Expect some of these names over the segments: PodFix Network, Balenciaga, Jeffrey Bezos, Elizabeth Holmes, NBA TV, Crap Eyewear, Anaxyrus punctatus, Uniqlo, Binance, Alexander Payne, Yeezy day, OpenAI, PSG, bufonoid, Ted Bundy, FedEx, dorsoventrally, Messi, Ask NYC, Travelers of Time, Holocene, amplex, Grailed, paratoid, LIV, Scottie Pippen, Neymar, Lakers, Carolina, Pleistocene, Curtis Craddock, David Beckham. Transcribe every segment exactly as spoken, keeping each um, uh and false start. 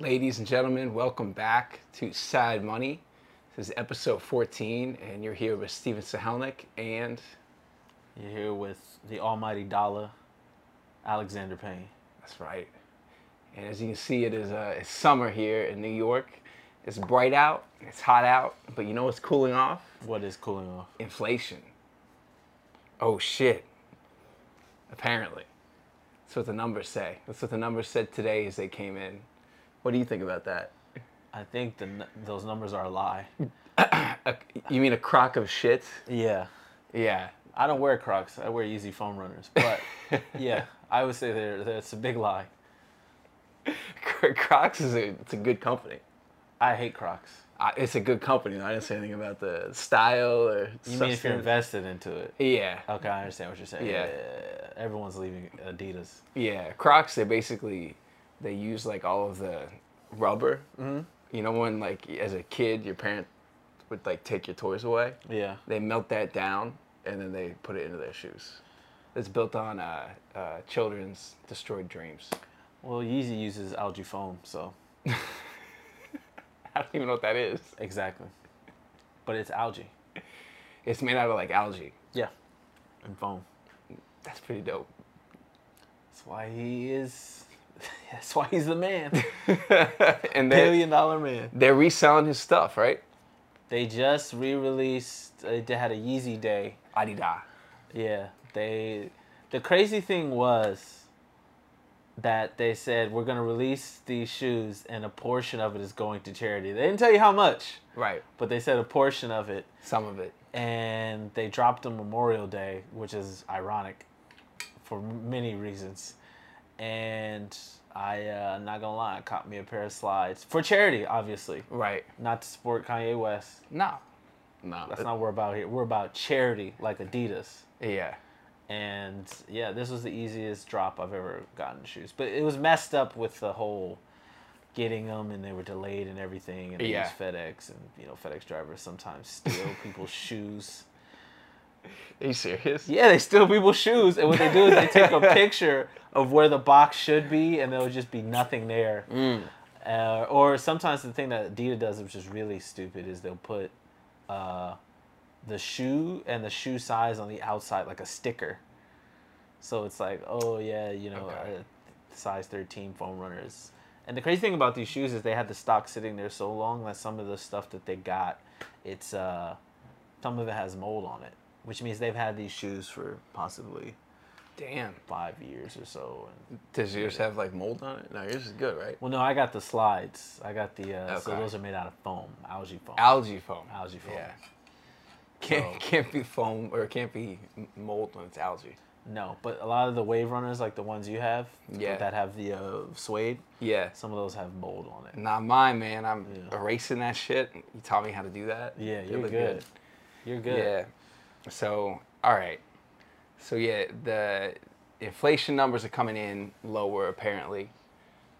Ladies and gentlemen, welcome back to Sad Money. This is episode fourteen, and you're here with Steven Sahelnik, and you're here with the almighty dollar, Alexander Payne. That's right. And as you can see, it is uh, it's summer here in New York. It's bright out, it's hot out, but you know what's cooling off? What is cooling off? Inflation. Oh shit. Apparently. That's what the numbers say. That's what the numbers said today as they came in. What do you think about that? I think the, those numbers are a lie. You mean a crock of shit? Yeah. Yeah. I don't wear Crocs. I wear Yeezy foam runners. But, yeah, I would say they're, they're, it's a big lie. Crocs is a, it's a good company. I hate Crocs. I, it's a good company. I didn't say anything about the style or You substance. Mean if you're invested into it? Yeah. Okay, I understand what you're saying. Yeah. yeah. Everyone's leaving Adidas. Yeah. Crocs, they basically... They use like all of the rubber. Mm-hmm. You know when like as a kid your parent would like take your toys away? Yeah. They melt that down and then they put it into their shoes. It's built on uh, uh, children's destroyed dreams. Well, Yeezy uses algae foam, so. I don't even know what that is. Exactly. But it's algae. It's made out of like algae. Yeah. And foam. That's pretty dope. That's why he is... That's why he's the man. And billion dollar man. They're reselling his stuff, right? They just re-released. They had a Yeezy day. Adidas. Yeah. They. The crazy thing was that they said we're gonna release these shoes, and a portion of it is going to charity. They didn't tell you how much. Right. But they said a portion of it. Some of it. And they dropped on Memorial Day, which is ironic, for many reasons. And I, uh, I'm not going to lie, I caught me a pair of slides. For charity, obviously. Right. Not to support Kanye West. No. No. That's not what we're about here. We're about charity, like Adidas. Yeah. And, yeah, this was the easiest drop I've ever gotten shoes. But it was messed up with the whole getting them, and they were delayed and everything. And they yeah. used FedEx, and, you know, FedEx drivers sometimes steal people's shoes. Are you serious? Yeah, they steal people's shoes, and what they do is they take a picture of where the box should be, and there would just be nothing there. Mm. Uh, or sometimes the thing that Adidas does, which is really stupid, is they'll put uh, the shoe and the shoe size on the outside, like a sticker. So it's like, oh yeah, you know, okay. size thirteen foam runners. And the crazy thing about these shoes is they had the stock sitting there so long that some of the stuff that they got, it's uh, some of it has mold on it. Which means they've had these shoes for possibly damn five years or so. And does yours have like mold on it? No, yours is good, right? Well, no, I got the slides. I got the, uh, okay. so those are made out of foam, algae foam. Algae foam. Algae foam. Yeah. Can't, so, can't be foam, or can't be mold when it's algae. No, but a lot of the wave runners, like the ones you have, yeah. that have the uh, suede, yeah. some of those have mold on it. Not mine, man. I'm yeah. erasing that shit. You taught me how to do that. Yeah, you're good. good. You're good. Yeah. So, all right. So, yeah, the inflation numbers are coming in lower, apparently.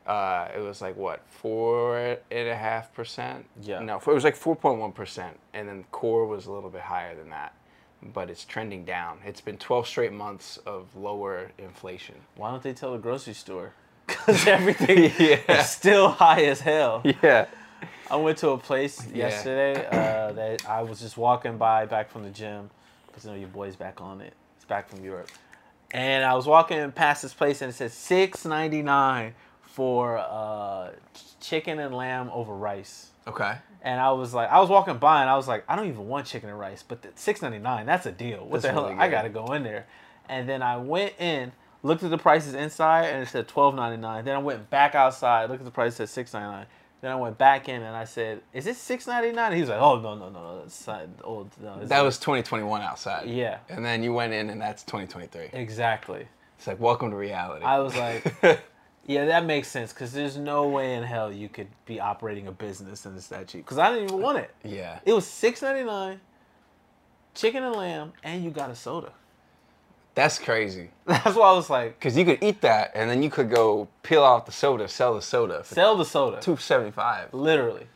Uh, it was like, what, four point five percent? Yeah. No, it was like four point one percent. And then core was a little bit higher than that. But it's trending down. It's been twelve straight months of lower inflation. Why don't they tell the grocery store? Because everything yeah. is still high as hell. Yeah. I went to a place yesterday yeah. uh, that I was just walking by back from the gym. Because you know your boy's back on it. It's back from Europe. And I was walking past this place and it said six ninety-nine for uh, chicken and lamb over rice. Okay. And I was like, I was walking by and I was like, I don't even want chicken and rice, but six ninety-nine, that's a deal. What that's the hell? Really I got to go in there. And then I went in, looked at the prices inside, and it said twelve ninety-nine. Then I went back outside, looked at the price, it said six ninety-nine. Then I went back in and I said, "Is it six ninety-nine?" He was like, "Oh no no no, that's not old." No, that was twenty twenty-one outside. Yeah. And then you went in and that's twenty twenty-three. Exactly. It's like welcome to reality. I was like, "Yeah, that makes sense because there's no way in hell you could be operating a business and it's that cheap." Because I didn't even want it. Yeah. It was six ninety-nine, chicken and lamb, and you got a soda. That's crazy. That's why I was like... Because you could eat that, and then you could go peel off the soda, sell the soda. Sell the soda. two seventy-five. Literally.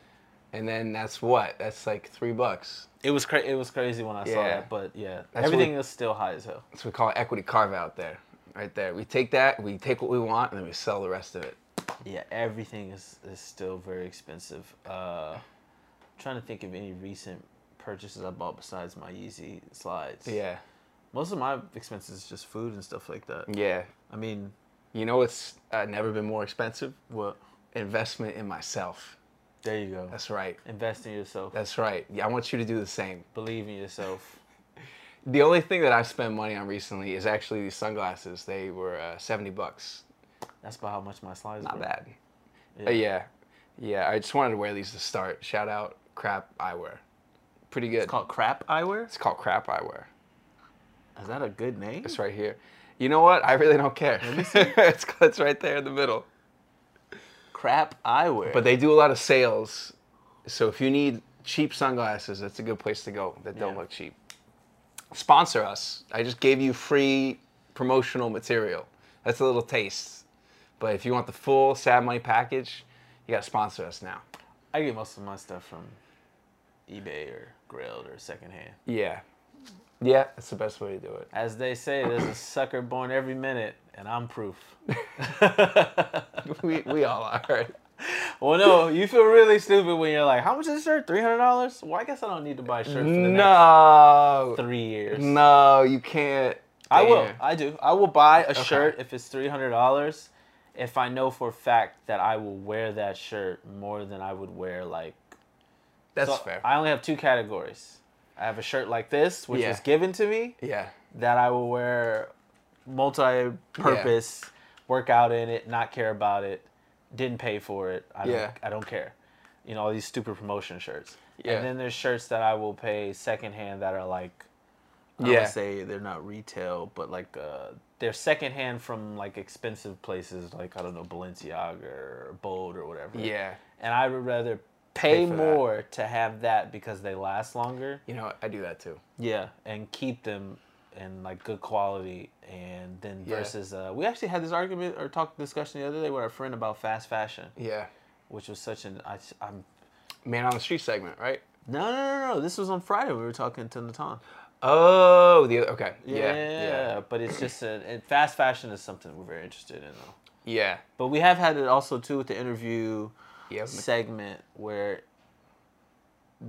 And then that's what? That's like three bucks. It was cra It was crazy when I yeah. saw that, but yeah. That's Everything we, is still high as hell. That's what we call equity carve-out there. Right there. We take that, we take what we want, and then we sell the rest of it. Yeah, everything is, is still very expensive. Uh, I'm trying to think of any recent purchases I bought besides my Yeezy slides. Yeah. Most of my expenses is just food and stuff like that. Yeah. I mean... You know it's uh, never been more expensive? What? Investment in myself. There you go. That's right. Invest in yourself. That's right. Yeah, I want you to do the same. Believe in yourself. The only thing that I've spent money on recently is actually these sunglasses. They were uh, seventy bucks. That's about how much my slides Not were. Not bad. Yeah. Uh, yeah. Yeah, I just wanted to wear these to start. Shout out Crap Eyewear. Pretty good. It's called Crap Eyewear? It's called Crap Eyewear. Is that a good name? It's right here. You know what? I really don't care. Let me see. it's, it's right there in the middle. Crap Eyewear. But they do a lot of sales. So if you need cheap sunglasses, that's a good place to go that don't yeah. look cheap. Sponsor us. I just gave you free promotional material. That's a little taste. But if you want the full Sad Money package, you got to sponsor us now. I get most of my stuff from eBay or Grailed or secondhand. Yeah. Yeah, that's the best way to do it. As they say, there's a sucker born every minute, and I'm proof. we, we all are. Right? Well, no, you feel really stupid when you're like, how much is this shirt? three hundred dollars? Well, I guess I don't need to buy shirts for the no. next three years. No, you can't. Damn. I will. I do. I will buy a okay. shirt if it's three hundred dollars if I know for a fact that I will wear that shirt more than I would wear, like... That's so fair. I only have two categories. I have a shirt like this, which yeah. was given to me, yeah. that I will wear multi-purpose, yeah. work out in it, not care about it, didn't pay for it, I, yeah. don't, I don't care. You know, all these stupid promotion shirts. Yeah. And then there's shirts that I will pay secondhand that are like, I yeah. would say they're not retail, but like uh, they're secondhand from like expensive places like, I don't know, Balenciaga or Bold or whatever. Yeah. And I would rather... Pay, pay more that. to have that because they last longer. You know, I do that too. Yeah, and keep them in like good quality, and then yeah. versus uh, we actually had this argument or talk discussion the other day with our friend about fast fashion. Yeah, which was such an I, I'm man on the street segment, right? No, no, no, no. This was on Friday. We were talking to Natan. Oh, the okay, yeah, yeah. yeah. yeah. But it's just a, and fast fashion is something we're very interested in, though. Yeah, but we have had it also too with the interview. Yeah, segment where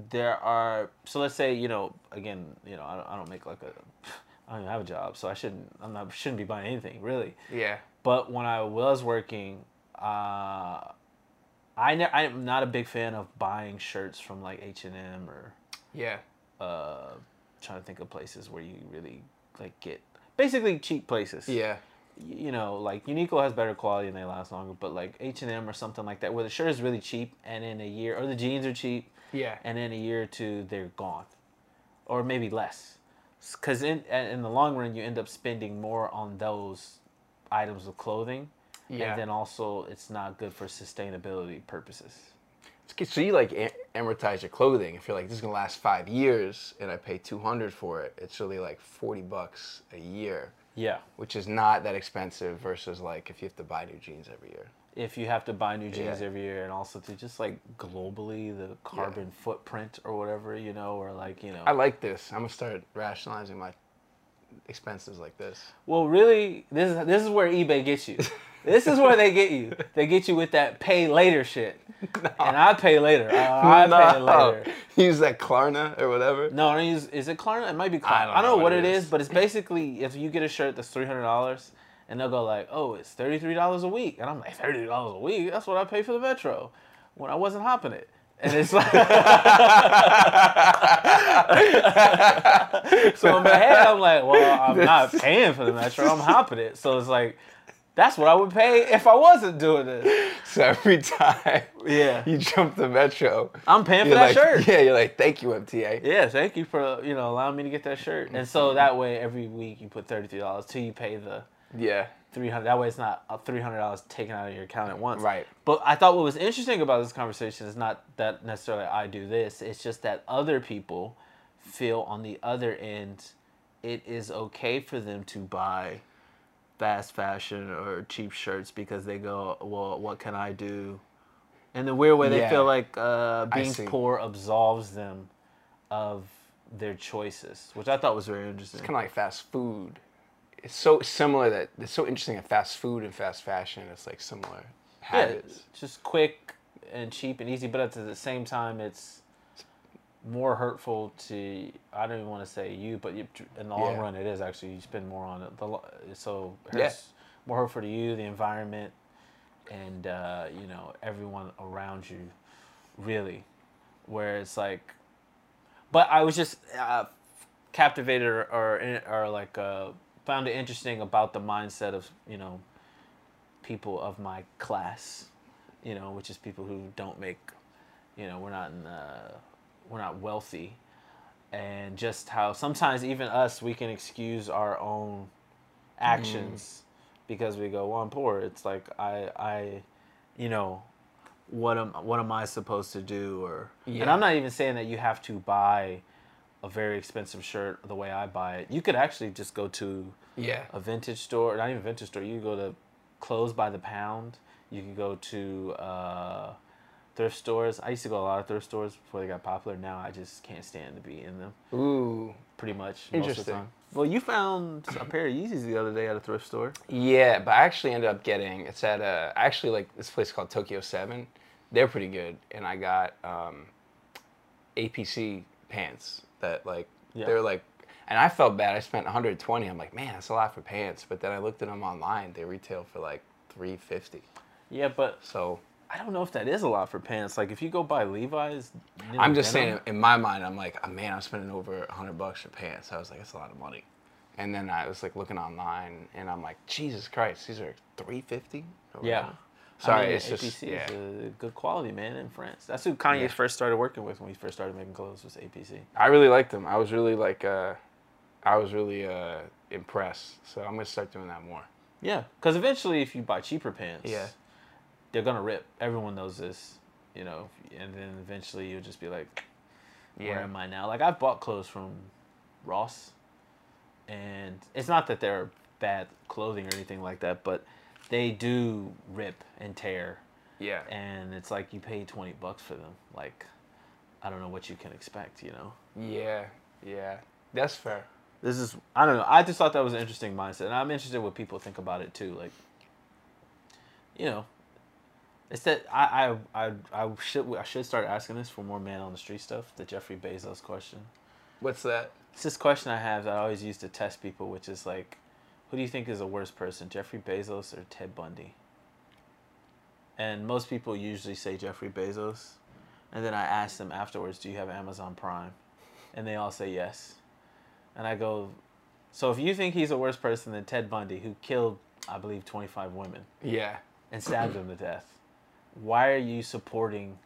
there are so let's say you know again you know I don't, I don't make like a I don't even have a job so I shouldn't I'm not shouldn't be buying anything really yeah but when I was working uh, I ne I'm not a big fan of buying shirts from like H and M or yeah uh, trying to think of places where you really like get basically cheap places yeah. You know, like, Uniqlo has better quality and they last longer, but, like, H and M or something like that, where the shirt is really cheap, and in a year, or the jeans are cheap, yeah, and in a year or two, they're gone. Or maybe less. Because in, in the long run, you end up spending more on those items of clothing, yeah. and then also, it's not good for sustainability purposes. So you, like, amortize your clothing. If you're like, this is going to last five years, and I pay two hundred for it, it's really, like, forty bucks a year. Yeah. Which is not that expensive versus, like, if you have to buy new jeans every year. If you have to buy new jeans yeah. every year, and also to just, like, globally, the carbon yeah. footprint or whatever, you know, or, like, you know. I like this. I'm going to start rationalizing my expenses like this. Well, really, this is, this is where eBay gets you. This is where they get you. They get you with that pay later shit. No. And I pay later. I, I no. pay later. You use that Klarna or whatever? No, I don't use... Is it Klarna? It might be Klarna. I don't know, I don't know what, what it is. is, but it's basically if you get a shirt that's three hundred dollars and they'll go like, oh, it's thirty-three dollars a week. And I'm like, thirty dollars a week? That's what I pay for the Metro when I wasn't hopping it. And it's like... So in my head, I'm like, well, I'm not paying for the Metro. I'm hopping it. So it's like... That's what I would pay if I wasn't doing this. So every time yeah. you jump the Metro. I'm paying for that like, shirt. Yeah, you're like, thank you, M T A. Yeah, thank you for you know allowing me to get that shirt. And so that way, every week you put thirty-three dollars till you pay the yeah three hundred dollars. That way it's not three hundred dollars taken out of your account at once. Right. But I thought what was interesting about this conversation is not that necessarily I do this. It's just that other people feel on the other end it is okay for them to buy... fast fashion or cheap shirts because they go, well, what can I do? In the weird way, they yeah. feel like uh, being poor absolves them of their choices, which I thought was very interesting. It's kind of like fast food. It's so similar that it's so interesting that fast food and fast fashion is like similar habits. Yeah, just quick and cheap and easy, but at the same time, it's more hurtful to, I don't even want to say you, but you, in the long yeah. run, it is actually. You spend more on it. The, so it's yeah. more hurtful to you, the environment, and uh, you know, everyone around you, really. Where it's like, but I was just uh, captivated or or, or like uh, found it interesting about the mindset of, you know, people of my class, you know, which is people who don't make, you know, we're not in the, we're not wealthy, and just how sometimes even us, we can excuse our own actions mm. because we go, well, I'm poor. It's like, I, I, you know, what am, what am I supposed to do? Or, yeah. and I'm not even saying that you have to buy a very expensive shirt the way I buy it. You could actually just go to yeah. a vintage store, not even a vintage store. You could go to clothes by the pound. You could go to, uh, thrift stores. I used to go to a lot of thrift stores before they got popular. Now I just can't stand to be in them. Ooh. Pretty much most of the time. Well, you found a pair of Yeezys the other day at a thrift store. Yeah, but I actually ended up getting, it's at a, actually like this place called Tokyo seven. They're pretty good. And I got um, A P C pants that like, yeah. they're like, and I felt bad. I spent one hundred twenty dollars. I'm like, man, that's a lot for pants. But then I looked at them online. They retail for like three hundred fifty dollars. Yeah, but... so... I don't know if that is a lot for pants. Like, if you go buy Levi's... I'm just saying, in my mind, I'm like, oh, man, I'm spending over one hundred bucks for pants. I was like, that's a lot of money. And then I was, like, looking online, and I'm like, Jesus Christ, these are three hundred fifty dollars? Yeah. Sorry, I mean, it's A P C just... yeah. is a good quality, man, in France. That's who Kanye yeah. first started working with when he first started making clothes, was A P C. I really liked them. I was really, like, uh, I was really uh, impressed. So I'm going to start doing that more. Yeah, because eventually, if you buy cheaper pants... yeah. they're going to rip. Everyone knows this, you know, and then eventually you'll just be like, where yeah. am I now? Like, I've bought clothes from Ross, and it's not that they're bad clothing or anything like that, but they do rip and tear. Yeah. And it's like you pay twenty bucks for them. Like, I don't know what you can expect, you know? Yeah, yeah. That's fair. This is, I don't know. I just thought that was an interesting mindset, and I'm interested what people think about it, too. Like, you know. It's that I I I I should I should start asking this for more man on the street stuff. The Jeffrey Bezos question. What's that? It's this question I have that I always use to test people, which is like, who do you think is the worst person, Jeffrey Bezos or Ted Bundy? And most people usually say Jeffrey Bezos, and then I ask them afterwards, do you have Amazon Prime? And they all say yes. And I go, so if you think he's a worse person than Ted Bundy, who killed, I believe, twenty-five women. Yeah. And stabbed them to death. Why are you supporting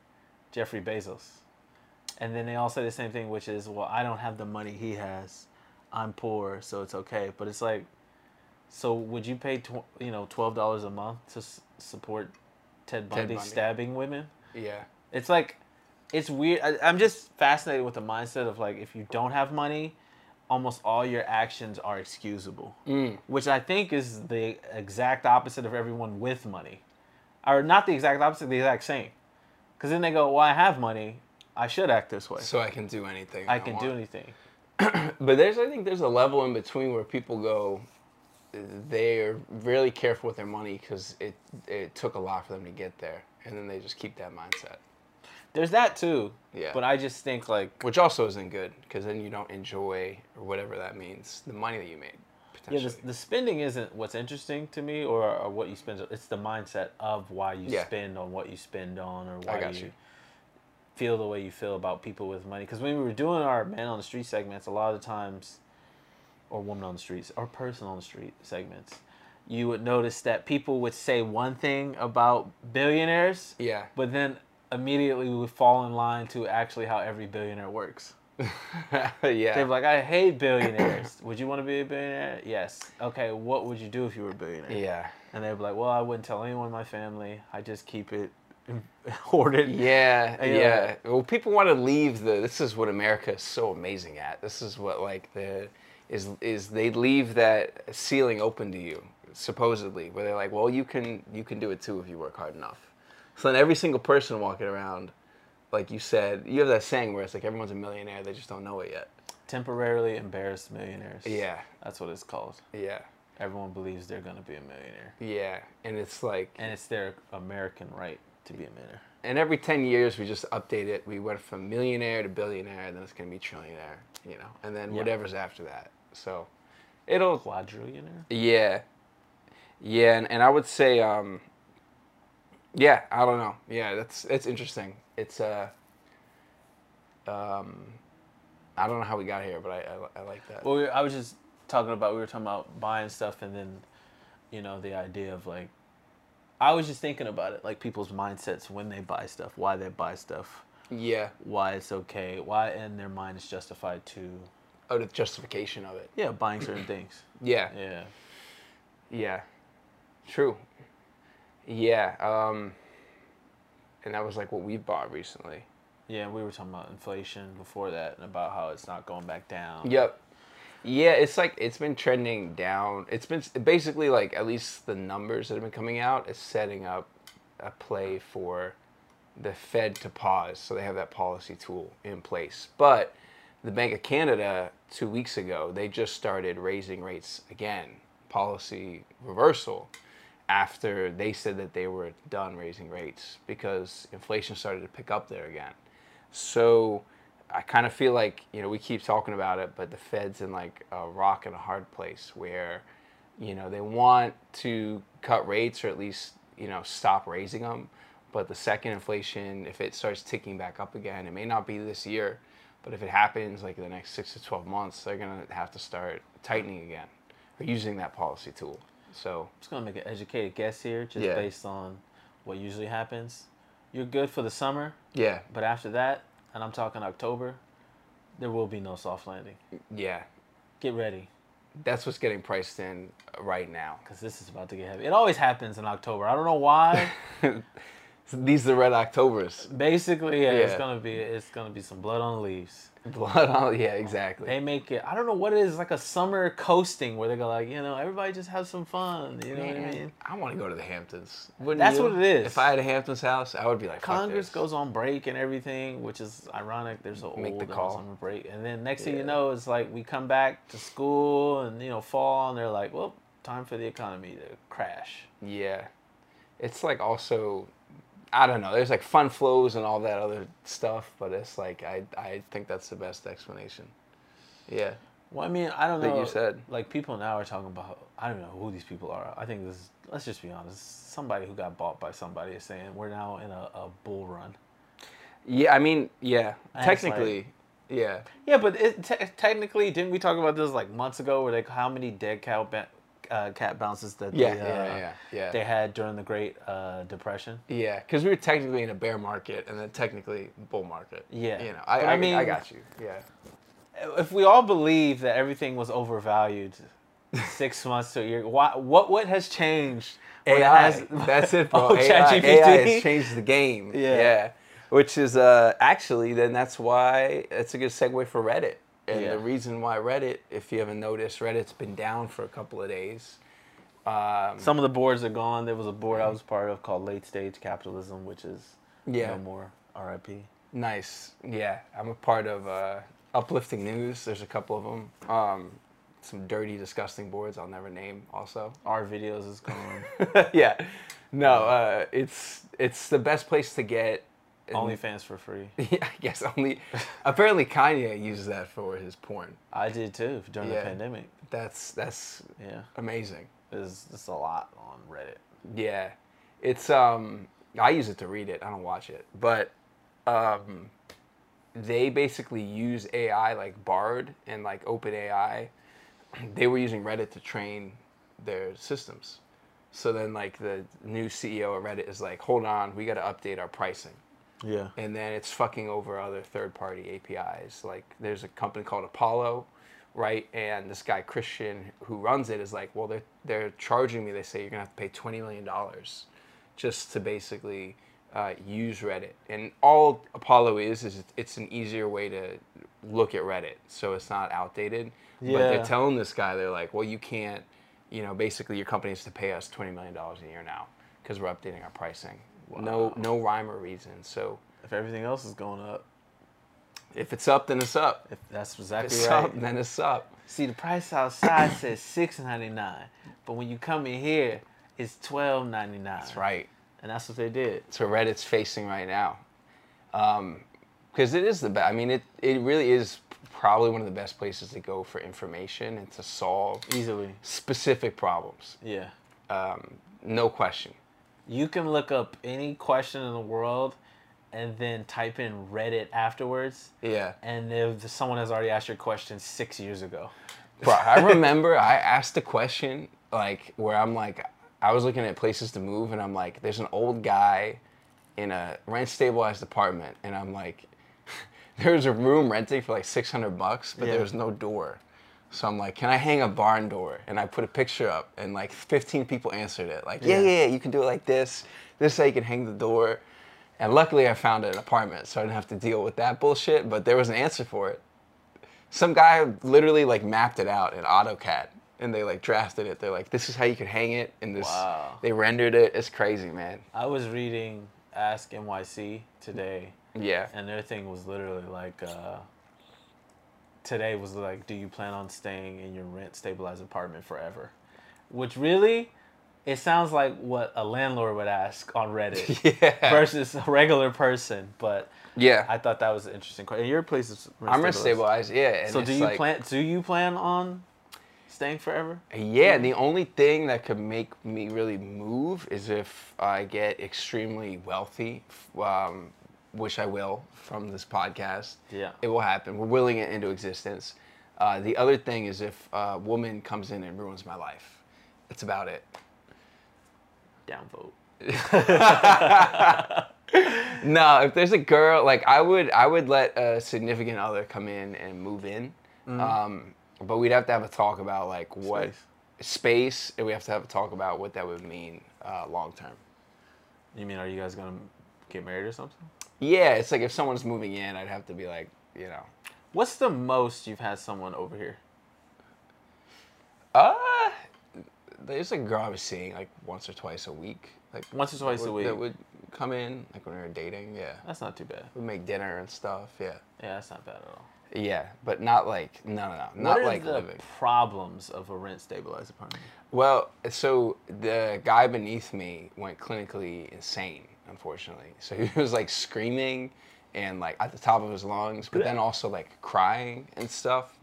Jeffrey Bezos? And then they all say the same thing, which is, well, I don't have the money he has. I'm poor, so it's okay. But it's like, so would you pay, tw you know, twelve dollars a month to s support Ted Bundy, Ted Bundy stabbing women? Yeah. It's like, it's weird. I, I'm just fascinated with the mindset of, like, if you don't have money, almost all your actions are excusable. Mm. Which I think is the exact opposite of everyone with money. Or not the exact opposite, the exact same. Because then they go, well, I have money. I should act this way. So I can do anything. I, I can want. do anything. But there's, I think there's a level in between where people go, they're really careful with their money because it, it took a lot for them to get there. And then they just keep that mindset. There's that too. Yeah. But I just think like... which also isn't good because then you don't enjoy, or whatever that means, the money that you made. Yeah, the, the spending isn't what's interesting to me, or, or what you spend. It's the mindset of why you yeah. spend on what you spend on, or why you, you feel the way you feel about people with money. Because when we were doing our man on the street segments, a lot of the times, or woman on the streets, or person on the street segments, you would notice that people would say one thing about billionaires, yeah, but then immediately we would fall in line to actually how every billionaire works. Yeah. They're like, I hate billionaires. Would you want to be a billionaire? Yes. Okay, what would you do if you were a billionaire? Yeah. And they'd be like, well, I wouldn't tell anyone in my family. I just keep it hoarded. Yeah, and, yeah. Know, well, people want to leave the, this is what America is so amazing at. This is what, like, the, is, is they leave that ceiling open to you, supposedly, where they're like, well, you can, you can do it too if you work hard enough. So then every single person walking around, like you said, you have that saying where it's like everyone's a millionaire, they just don't know it yet. Temporarily embarrassed millionaires. Yeah. That's what it's called. Yeah. everyone believes they're gonna be a millionaire. Yeah, and it's like, and it's their American right to be a millionaire. And every ten years we just update it. We went from millionaire to billionaire, then it's gonna be trillionaire, you know, and then yeah. whatever's after that. So, it'll quadrillionaire. Yeah, yeah, and and I would say, um, yeah, I don't know. Yeah, that's that's interesting. It's uh, um, I don't know how we got here, but I I, I like that. Well, I was just. Talking about we were talking about buying stuff, and then, you know, the idea of like, I was just thinking about it, like people's mindsets when they buy stuff, why they buy stuff, yeah, why it's okay, why in their mind it's justified to, oh, the justification of it, yeah, buying certain things, yeah, yeah, yeah, true, yeah, um, and that was like what we bought recently. Yeah, we were talking about inflation before that and about how it's not going back down. Yep. Yeah, it's like, it's been trending down. It's been basically like, at least the numbers that have been coming out is setting up a play for the Fed to pause. So they have that policy tool in place. But the Bank of Canada, two weeks ago, they just started raising rates again, policy reversal, after they said that they were done raising rates because inflation started to pick up there again. So I kind of feel like, you know, we keep talking about it, but the Fed's in like a rock and a hard place where, you know, they want to cut rates or at least, you know, stop raising them. But the second inflation, if it starts ticking back up again, it may not be this year, but if it happens like in the next six to twelve months, they're going to have to start tightening again or using that policy tool. So I'm just going to make an educated guess here just yeah. based on what usually happens. You're good for the summer. Yeah. But after that, and I'm talking October, there will be no soft landing. Yeah. Get ready. That's what's getting priced in right now. Because this is about to get heavy. It always happens in October. I don't know why. These are the red Octobers. Basically, yeah, yeah. It's gonna be it's gonna be some blood on the leaves. Blood on, yeah, exactly. They make it, I don't know what it is, like a summer coasting where they go like, you know, everybody just have some fun. You know Man, what I mean? I want to go to the Hamptons. Wouldn't That's you? What it is. If I had a Hamptons house, I would be like, Congress goes on break and everything, which is ironic. There's an make old the call. Summer break. And then next yeah. thing you know, it's like we come back to school and, you know, fall, and they're like, well, time for the economy to crash. Yeah. It's like also, I don't know. There's like fund flows and all that other stuff, but it's like I I think that's the best explanation. Yeah. Well, I mean, I don't know. That you said. Like people now are talking about. I don't know who these people are. I think this. Let's just be honest. Somebody who got bought by somebody is saying we're now in a, a bull run. Yeah, I mean, yeah. And technically, like, yeah. Yeah, but it, te technically, didn't we talk about this like months ago? Where like how many dead cow ba Uh, cat bounces that yeah, they, uh, yeah, yeah, yeah. they had during the Great uh, Depression. Yeah, because we were technically in a bear market and then technically bull market. Yeah. You know, I, I, I mean, I got you. Yeah. If we all believe that everything was overvalued six months to a year, why, what what has changed? A I. Has, that's it, bro. Oh, A I, A I has changed the game. Yeah. yeah. Which is uh, actually, then that's why it's a good segue for Reddit. And yeah. the reason why Reddit, if you haven't noticed, Reddit's been down for a couple of days. Um, Some of the boards are gone. There was a board I was part of called Late Stage Capitalism, which is yeah. no more, R I P. Nice. Yeah. I'm a part of uh, Uplifting News. There's a couple of them. Um, some dirty, disgusting boards I'll never name also. Our Videos is gone. yeah. No, uh, it's, it's the best place to get OnlyFans for free. Yeah, I guess only. Apparently, Kanye uses that for his porn. I did too during yeah, the pandemic. That's that's yeah amazing. There's just a lot on Reddit. Yeah, it's um I use it to read it. I don't watch it, but um they basically use A I like Bard and like OpenAI. They were using Reddit to train their systems. So then, like the new C E O of Reddit is like, hold on, we got to update our pricing. Yeah. And then it's fucking over other third-party A P Is. Like, there's a company called Apollo, right? And this guy, Christian, who runs it, is like, well, they're, they're charging me. They say you're going to have to pay twenty million dollars just to basically uh, use Reddit. And all Apollo is, is it's an easier way to look at Reddit, so it's not outdated. Yeah. But they're telling this guy, they're like, well, you can't, you know, basically your company has to pay us twenty million dollars a year now because we're updating our pricing. Wow. No, no rhyme or reason. So if everything else is going up, If it's up, then it's up. If that's exactly if it's right. Up, then it's up. See, the price outside says six ninety-nine, but when you come in here, it's twelve ninety-nine. That's right. And that's what they did. That's what Reddit's facing right now. Um, because it is the best. I mean, it, it really is probably one of the best places to go for information and to solve easily specific problems. Yeah. Um, no question. You can look up any question in the world and then type in Reddit afterwards. Yeah. And if someone has already asked your question six years ago. Bro, I remember I asked a question like where I'm like, I was looking at places to move and I'm like, there's an old guy in a rent-stabilized apartment. And I'm like, there's a room renting for like six hundred bucks, but yeah. there was no door. So I'm like, can I hang a barn door? And I put a picture up and like fifteen people answered it. Like, yeah, yeah, yeah, you can do it like this. This is how you can hang the door. And luckily I found an apartment, so I didn't have to deal with that bullshit, but there was an answer for it. Some guy literally like mapped it out in AutoCAD and they like drafted it. They're like, this is how you could hang it. And this, wow. they rendered it. It's crazy, man. I was reading Ask N Y C today. Yeah. And their thing was literally like, uh, today was like, do you plan on staying in your rent stabilized apartment forever? Which really, it sounds like what a landlord would ask on Reddit yeah. versus a regular person. But yeah, I thought that was an interesting question. Your place is rent I'm rent stabilized, yeah. And so do you like, plan? Do you plan on staying forever? Yeah. The only thing that could make me really move is if I get extremely wealthy, um, which I will from this podcast. Yeah, it will happen. We're willing it into existence. Uh, the other thing is if a woman comes in and ruins my life. That's about it. Downvote. No, if there's a girl, like I would, I would let a significant other come in and move in, mm-hmm. um, but we'd have to have a talk about like what space, space and we have to have a talk about what that would mean uh, long term. You mean, are you guys gonna get married or something? Yeah, it's like if someone's moving in, I'd have to be like, you know. What's the most you've had someone over here? Uh. There's a girl I was seeing like once or twice a week. Like once or twice would, a week. That would come in like when we were dating, yeah. That's not too bad. We'd make dinner and stuff, yeah. Yeah, that's not bad at all. Yeah, but not like, no, no, no. Not like living. What are the problems of a rent-stabilized apartment? Well, so the guy beneath me went clinically insane, unfortunately. So he was like screaming and like at the top of his lungs, but then also like crying and stuff.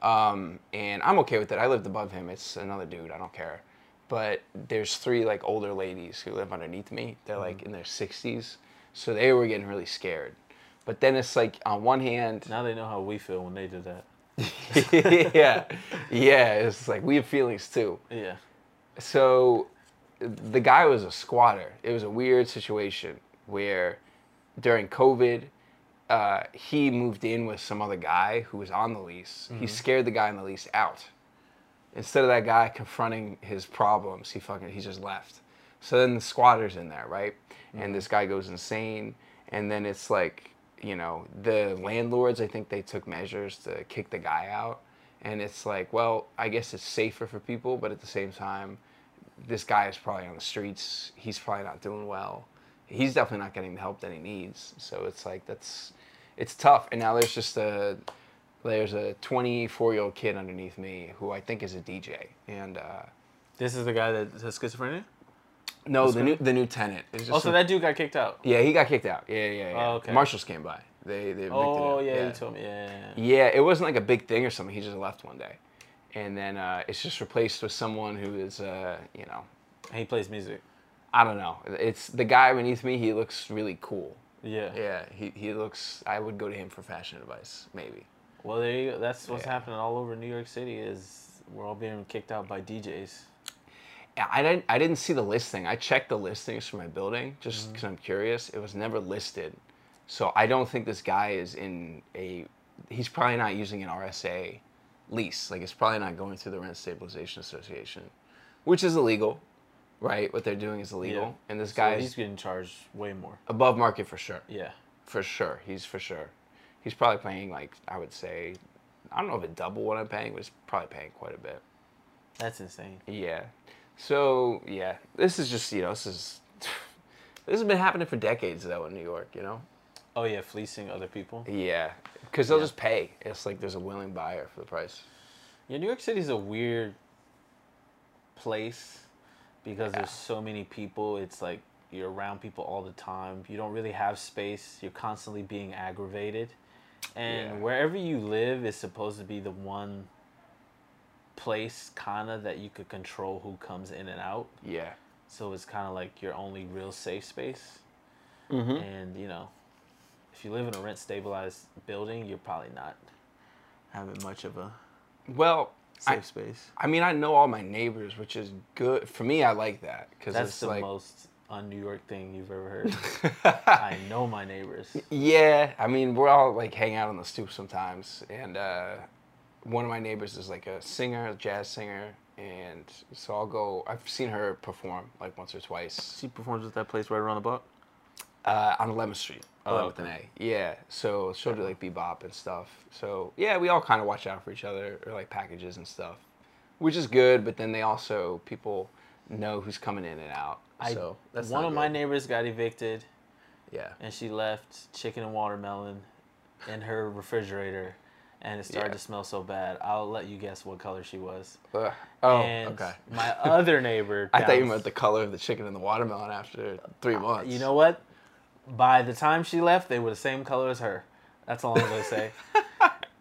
Um, and I'm okay with it. I lived above him. It's another dude. I don't care. But there's three like older ladies who live underneath me. They're mm-hmm. like in their sixties. So they were getting really scared. But then it's like on one hand. Now they know how we feel when they do that. yeah. Yeah. It's like we have feelings too. Yeah. So the guy was a squatter. It was a weird situation where during COVID, Uh, he moved in with some other guy who was on the lease. Mm-hmm. He scared the guy on the lease out. Instead of that guy confronting his problems, he fucking, he just left. So then the squatter's in there, right? Mm-hmm. And this guy goes insane. And then it's like, you know, the landlords, I think they took measures to kick the guy out. And it's like, well, I guess it's safer for people, but at the same time, this guy is probably on the streets. He's probably not doing well. He's definitely not getting the help that he needs. So it's like, that's, it's tough. And now there's just a, there's a twenty-four-year-old kid underneath me who I think is a D J. And uh, this is the guy that has schizophrenia? No, the, the new the new tenant. Just oh, so a, that dude got kicked out? Yeah, he got kicked out. Yeah, yeah, yeah. Oh, okay. Marshals came by. They, they evicted oh, him. Yeah, yeah, you told me. Yeah, yeah, yeah. It wasn't like a big thing or something. He just left one day. And then uh, it's just replaced with someone who is, uh, you know. And he plays music. I don't know. It's the guy beneath me. He looks really cool. Yeah. Yeah. He he looks. I would go to him for fashion advice, maybe. Well, there you go. That's what's yeah. happening all over New York City. Is we're all being kicked out by D Js. I didn't. I didn't see the listing. I checked the listings for my building just because mm-hmm. I'm curious. It was never listed, so I don't think this guy is in a. He's probably not using an R S A lease. Like it's probably not going through the Rent Stabilization Association, which is illegal. Right, what they're doing is illegal, yeah. and this guy so he's getting charged way more above market for sure. Yeah, for sure, he's for sure, he's probably paying like I would say, I don't know if it double what I'm paying, but it's probably paying quite a bit. That's insane. Yeah, so yeah, this is just you know this is this has been happening for decades though in New York, you know. Oh, yeah, fleecing other people? Yeah, because they'll yeah. just pay. It's like there's a willing buyer for the price. Yeah, New York City is a weird place because yeah. there's so many people. It's like you're around people all the time. You don't really have space. You're constantly being aggravated. And yeah. wherever you live is supposed to be the one place kind of that you could control who comes in and out. Yeah. So it's kind of like your only real safe space. Mm-hmm. And, you know, if you live in a rent-stabilized building, you're probably not having much of a well safe I, space. I mean, I know all my neighbors, which is good. For me, I like that. 'Cause That's it's the like, most un-New York thing you've ever heard. I know my neighbors. Yeah. I mean, we're all, like, hang out on the stoop sometimes. And uh, one of my neighbors is, like, a singer, a jazz singer. And so I'll go. I've seen her perform, like, once or twice. She performs at that place right around the block? Uh, on eleventh street. Oh, eleventh and A. Yeah. So she'll do like bebop and stuff. So yeah, we all kind of watch out for each other or like packages and stuff, which is good. But then they also, people know who's coming in and out. So I, that's One of good. my neighbors got evicted. Yeah. And she left chicken and watermelon in her refrigerator. And it started yeah. to smell so bad. I'll let you guess what color she was. Ugh. Oh, and okay. my other neighbor. I down, thought you meant the color of the chicken and the watermelon after three months. You know what? By the time she left, they were the same color as her. That's all I'm going to say.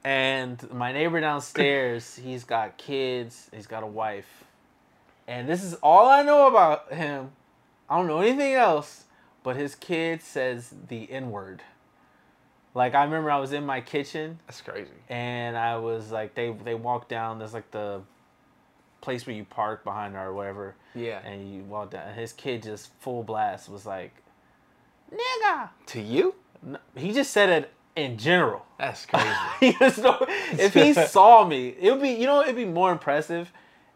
And my neighbor downstairs, he's got kids. He's got a wife. And this is all I know about him. I don't know anything else. But his kid says the N-word. Like, I remember I was in my kitchen. That's crazy. And I was like, they, they walked down. There's like the place where you park behind her or whatever. Yeah. And you walk down. And his kid just full blast was like, nigga. To you? No, he just said it in general. That's crazy. He just, if he saw me, it would be, you know, it'd be more impressive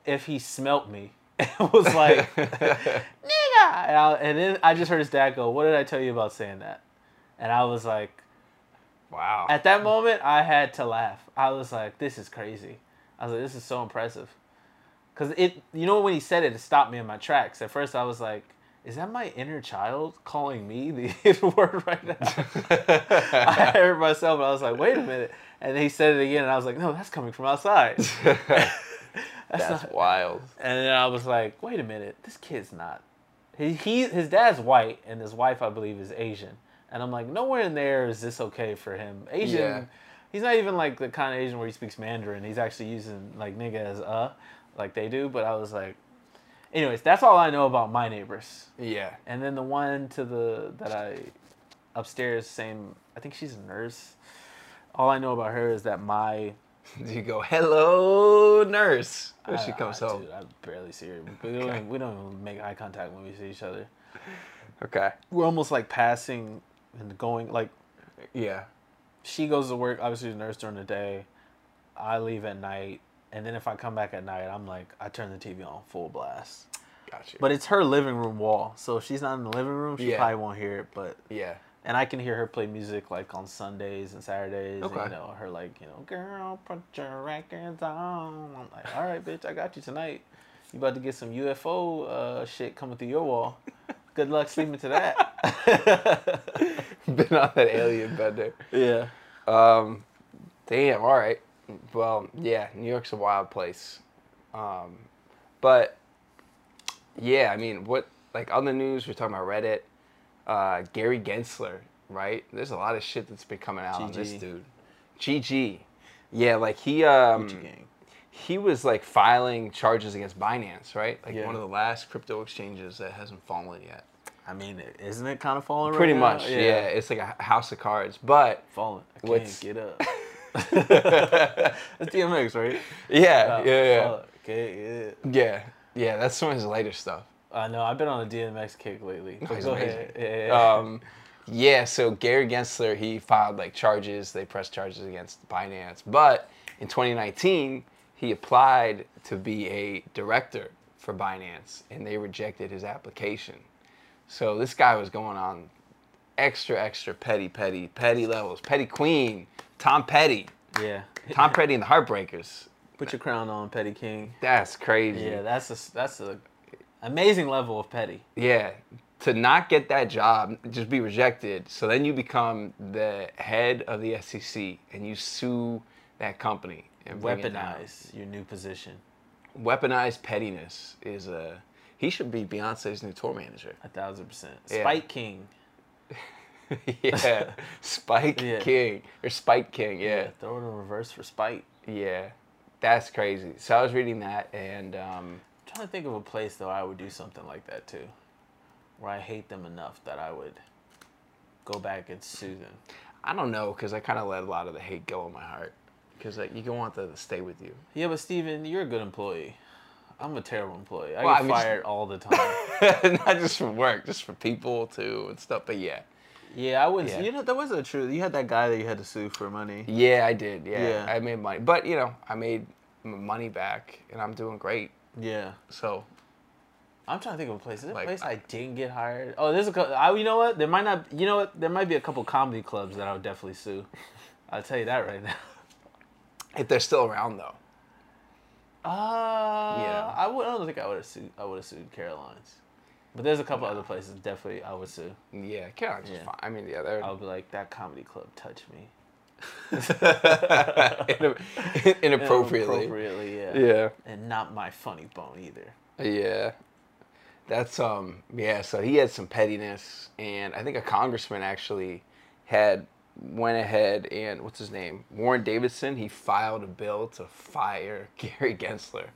if he smelt me and was like, nigga. And, I, and then I just heard his dad go, what did I tell you about saying that? And I was like, wow. At that moment, I had to laugh. I was like, this is crazy. I was like, this is so impressive. Because it, you know, when he said it, it stopped me in my tracks. At first, I was like, is that my inner child calling me the N-word right now? I heard myself, and I was like, wait a minute. And then he said it again, and I was like, no, that's coming from outside. that's that's not... wild. And then I was like, wait a minute, this kid's not. He, he, his dad's white, and his wife, I believe, is Asian. And I'm like, nowhere in there is this okay for him. Asian, yeah. He's not even like the kind of Asian where he speaks Mandarin. He's actually using like nigga as uh, like they do. But I was like, anyways, that's all I know about my neighbors. Yeah. And then the one to the, that I, upstairs, same, I think she's a nurse. All I know about her is that my... You go, hello, nurse, when she comes home. Dude, I barely see her. We don't, okay. we don't even make eye contact when we see each other. Okay. We're almost like passing and going, like... Yeah. She goes to work, obviously she's a nurse during the day. I leave at night. And then if I come back at night, I'm like, I turn the T V on full blast. Gotcha. But it's her living room wall. So if she's not in the living room, she yeah. probably won't hear it. But yeah. And I can hear her play music like on Sundays and Saturdays. Okay. And, you know, her like, you know, girl, put your records on. I'm like, all right, bitch, I got you tonight. You about to get some U F O uh, shit coming through your wall. Good luck sleeping to that. Been on that alien bender. Yeah. Um, damn, all right. Well, yeah, New York's a wild place. Um, but, yeah, I mean, what, like, on the news, we're talking about Reddit, uh, Gary Gensler, right? There's a lot of shit that's been coming out G G on this dude. G G. Yeah, like, he, um, gang. he was, like, filing charges against Binance, right? Like, yeah. one of the last crypto exchanges that hasn't fallen yet. I mean, isn't it kind of falling Pretty right much, now? Yeah. yeah. It's like a house of cards, but... Falling. I can't get up. That's D M X, right? Yeah, yeah, yeah. Oh, okay, yeah. Yeah, yeah, that's some of his later stuff. I uh, know, I've been on a D M X kick lately. No, he's amazing. Yeah, yeah. Um, yeah, so Gary Gensler, he filed like charges, they pressed charges against Binance. But in twenty nineteen, he applied to be a director for Binance, and they rejected his application. So this guy was going on extra, extra petty, petty, petty levels, petty queen. Tom Petty. Yeah. Tom Petty and the Heartbreakers. Put your crown on, Petty King. That's crazy. Yeah, that's a, that's a amazing level of petty. Yeah. to not get that job, just be rejected. So then you become the head of the S E C and you sue that company. And weaponize your new position. Weaponized pettiness is a... He should be Beyonce's new tour manager. A thousand percent. Yeah. Spike King. yeah. Spike yeah. King. Or Spike King, yeah. yeah. Throw it in reverse for Spike. Yeah. That's crazy. So I was reading that and... Um, I'm trying to think of a place, though, I would do something like that, too. Where I hate them enough that I would go back and sue them. I don't know, because I kind of let a lot of the hate go in my heart. Because like, you don't want that to stay with you. Yeah, but Steven, you're a good employee. I'm a terrible employee. I well, get I mean, fired just... all the time. Not just from work, just for people, too, and stuff. But, yeah. Yeah, I wouldn't. Yeah. You know, that wasn't the truth. You had that guy that you had to sue for money. Yeah, I did. Yeah, yeah. I made money. But, you know, I made money back, and I'm doing great. Yeah. So... I'm trying to think of a place. Is there like, a place I, I didn't get hired? Oh, there's a couple. I, you know what? There might not. You know what? There might be a couple comedy clubs that I would definitely sue. I'll tell you that right now. If they're still around, though. Uh, yeah. I, would, I don't think I would have sued. I would have sued Caroline's, but there's a couple no. other places definitely I would sue. Yeah, Caroline's yeah. is fine. I mean, yeah, they're... I would be like, that comedy club touched me. Inappropriately. Inappropriately, yeah. Yeah. And not my funny bone either. Yeah. That's, um, yeah, so he had some pettiness, and I think a congressman actually had, went ahead and, what's his name, Warren Davidson, he filed a bill to fire Gary Gensler,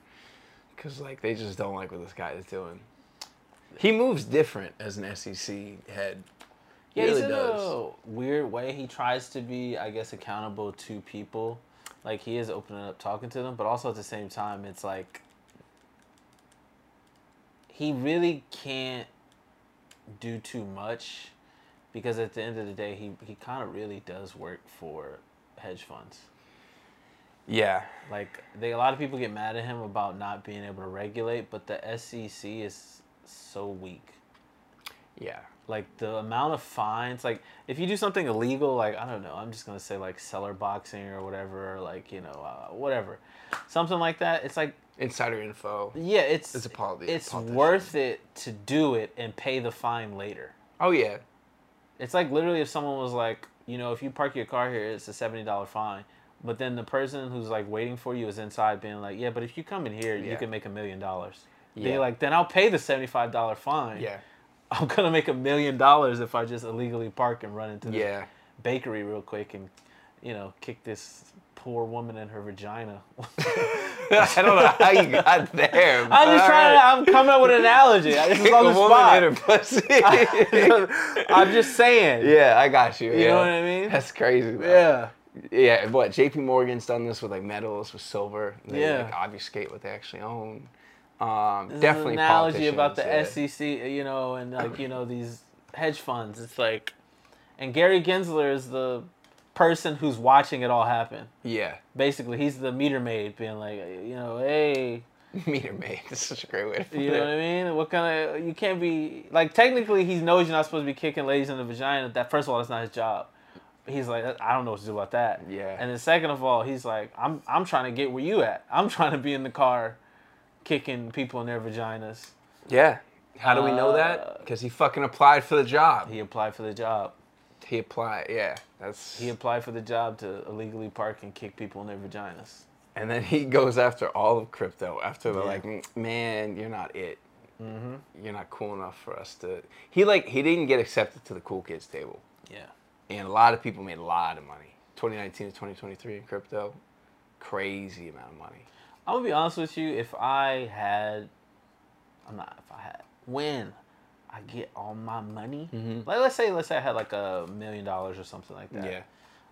because, like, they just don't like what this guy is doing. He moves different as an S E C head. He yeah, really he's in does. a weird way. He tries to be, I guess, accountable to people. Like, he is opening up, talking to them, but also at the same time, it's like, he really can't do too much because at the end of the day, he, he kind of really does work for hedge funds. Yeah. Like, they, a lot of people get mad at him about not being able to regulate, but the S E C is so weak. Yeah. Like, the amount of fines, like, if you do something illegal, like, I don't know, I'm just going to say, like, seller boxing or whatever, or like, you know, uh, whatever. Something like that, it's like, insider info. Yeah, it's it's, a poly, it's worth it to do it and pay the fine later. Oh, yeah. It's like literally if someone was like, you know, if you park your car here, it's a seventy dollar fine. But then the person who's, like, waiting for you is inside being like, yeah, but if you come in here, yeah. you can make a million dollars. Yeah. They're like, then I'll pay the seventy-five dollar fine. Yeah. I'm going to make a million dollars if I just illegally park and run into the yeah. bakery real quick and, you know, kick this poor woman in her vagina. I don't know how you got there. I'm just trying right. to, I'm coming up with an analogy. This is on the spot. Woman in her pussy. I, I'm just saying. Yeah, I got you. You yeah. know what I mean? That's crazy, though. Yeah. Yeah, what, J P Morgan's done this with, like, metals, with silver. They, yeah. like, obfuscate what they actually own. Um, this definitely an analogy about the yeah. S E C, you know, and, like, you know, these hedge funds. It's like, and Gary Gensler is the person who's watching it all happen. Yeah. Basically, he's the meter maid being like, you know, hey. Meter maid. That's such a great way to put it. You know what I mean? What kind of, you can't be, like, technically he knows you're not supposed to be kicking ladies in the vagina. That, first of all, that's not his job. He's like, I don't know what to do about that. Yeah. And then second of all, he's like, I'm, I'm trying to get where you at. I'm trying to be in the car kicking people in their vaginas. Yeah. How do we know uh, that? Because he fucking applied for the job. He applied for the job. He applied, yeah. That's he applied for the job to illegally park and kick people in their vaginas. And then he goes after all of crypto. After they're yeah. like, man, you're not it. Mm-hmm. You're not cool enough for us to. He like he didn't get accepted to the cool kids table. Yeah. And a lot of people made a lot of money. twenty nineteen to twenty twenty-three in crypto, crazy amount of money. I'm gonna be honest with you. If I had, I'm not. If I had when. I get all my money. Mm-hmm. Like let's say let's say I had like a million dollars or something like that. Yeah.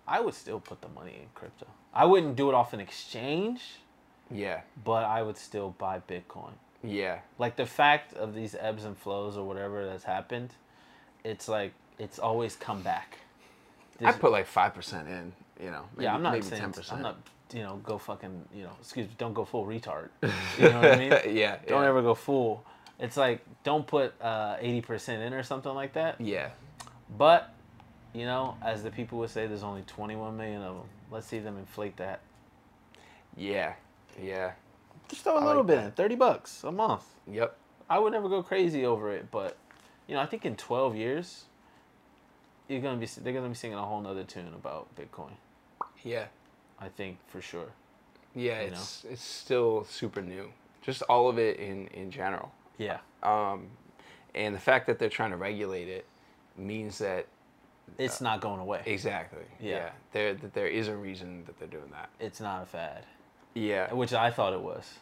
I would still put the money in crypto. I wouldn't do it off an exchange. Yeah. But I would still buy Bitcoin. Yeah. Like the fact of these ebbs and flows or whatever that's happened, it's like it's always come back. I put like five percent in, you know. Maybe, yeah, I'm not saying ten percent. I'm not you know, go fucking you know, excuse me, don't go full retard. You know what I mean? yeah. Don't yeah. ever go full. It's like, don't put uh, eighty percent in or something like that. Yeah. But, you know, as the people would say, there's only twenty-one million of them. Let's see them inflate that. Yeah. Yeah. Just throw a I little like bit that. in. thirty bucks a month. Yep. I would never go crazy over it, but you know, I think in twelve years, you're gonna be they're gonna be singing a whole nother tune about Bitcoin. Yeah, I think for sure. Yeah, you it's know? It's still super new. Just all of it in in general. Yeah. Um, and the fact that they're trying to regulate it means that it's uh, not going away. Exactly. Yeah. yeah. There that there is a reason that they're doing that. It's not a fad. Yeah. Which I thought it was.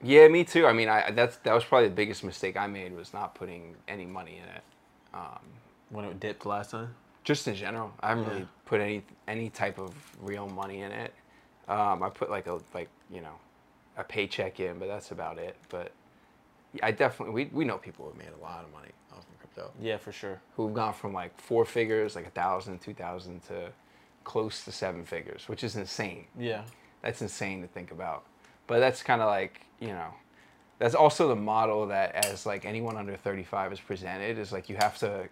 Yeah, me too. I mean, I that's that was probably the biggest mistake I made was not putting any money in it. Um, when it dipped last time? Just in general. I haven't yeah. really put any any type of real money in it. Um, I put like a like, you know, a paycheck in, but that's about it. But I definitely we we know people who have made a lot of money off of crypto. Yeah, for sure. Who've gone from like four figures, like a thousand, two thousand to close to seven figures, which is insane. Yeah. That's insane to think about. But that's kind of like, you know, that's also the model that as like anyone under thirty-five is presented is like you have to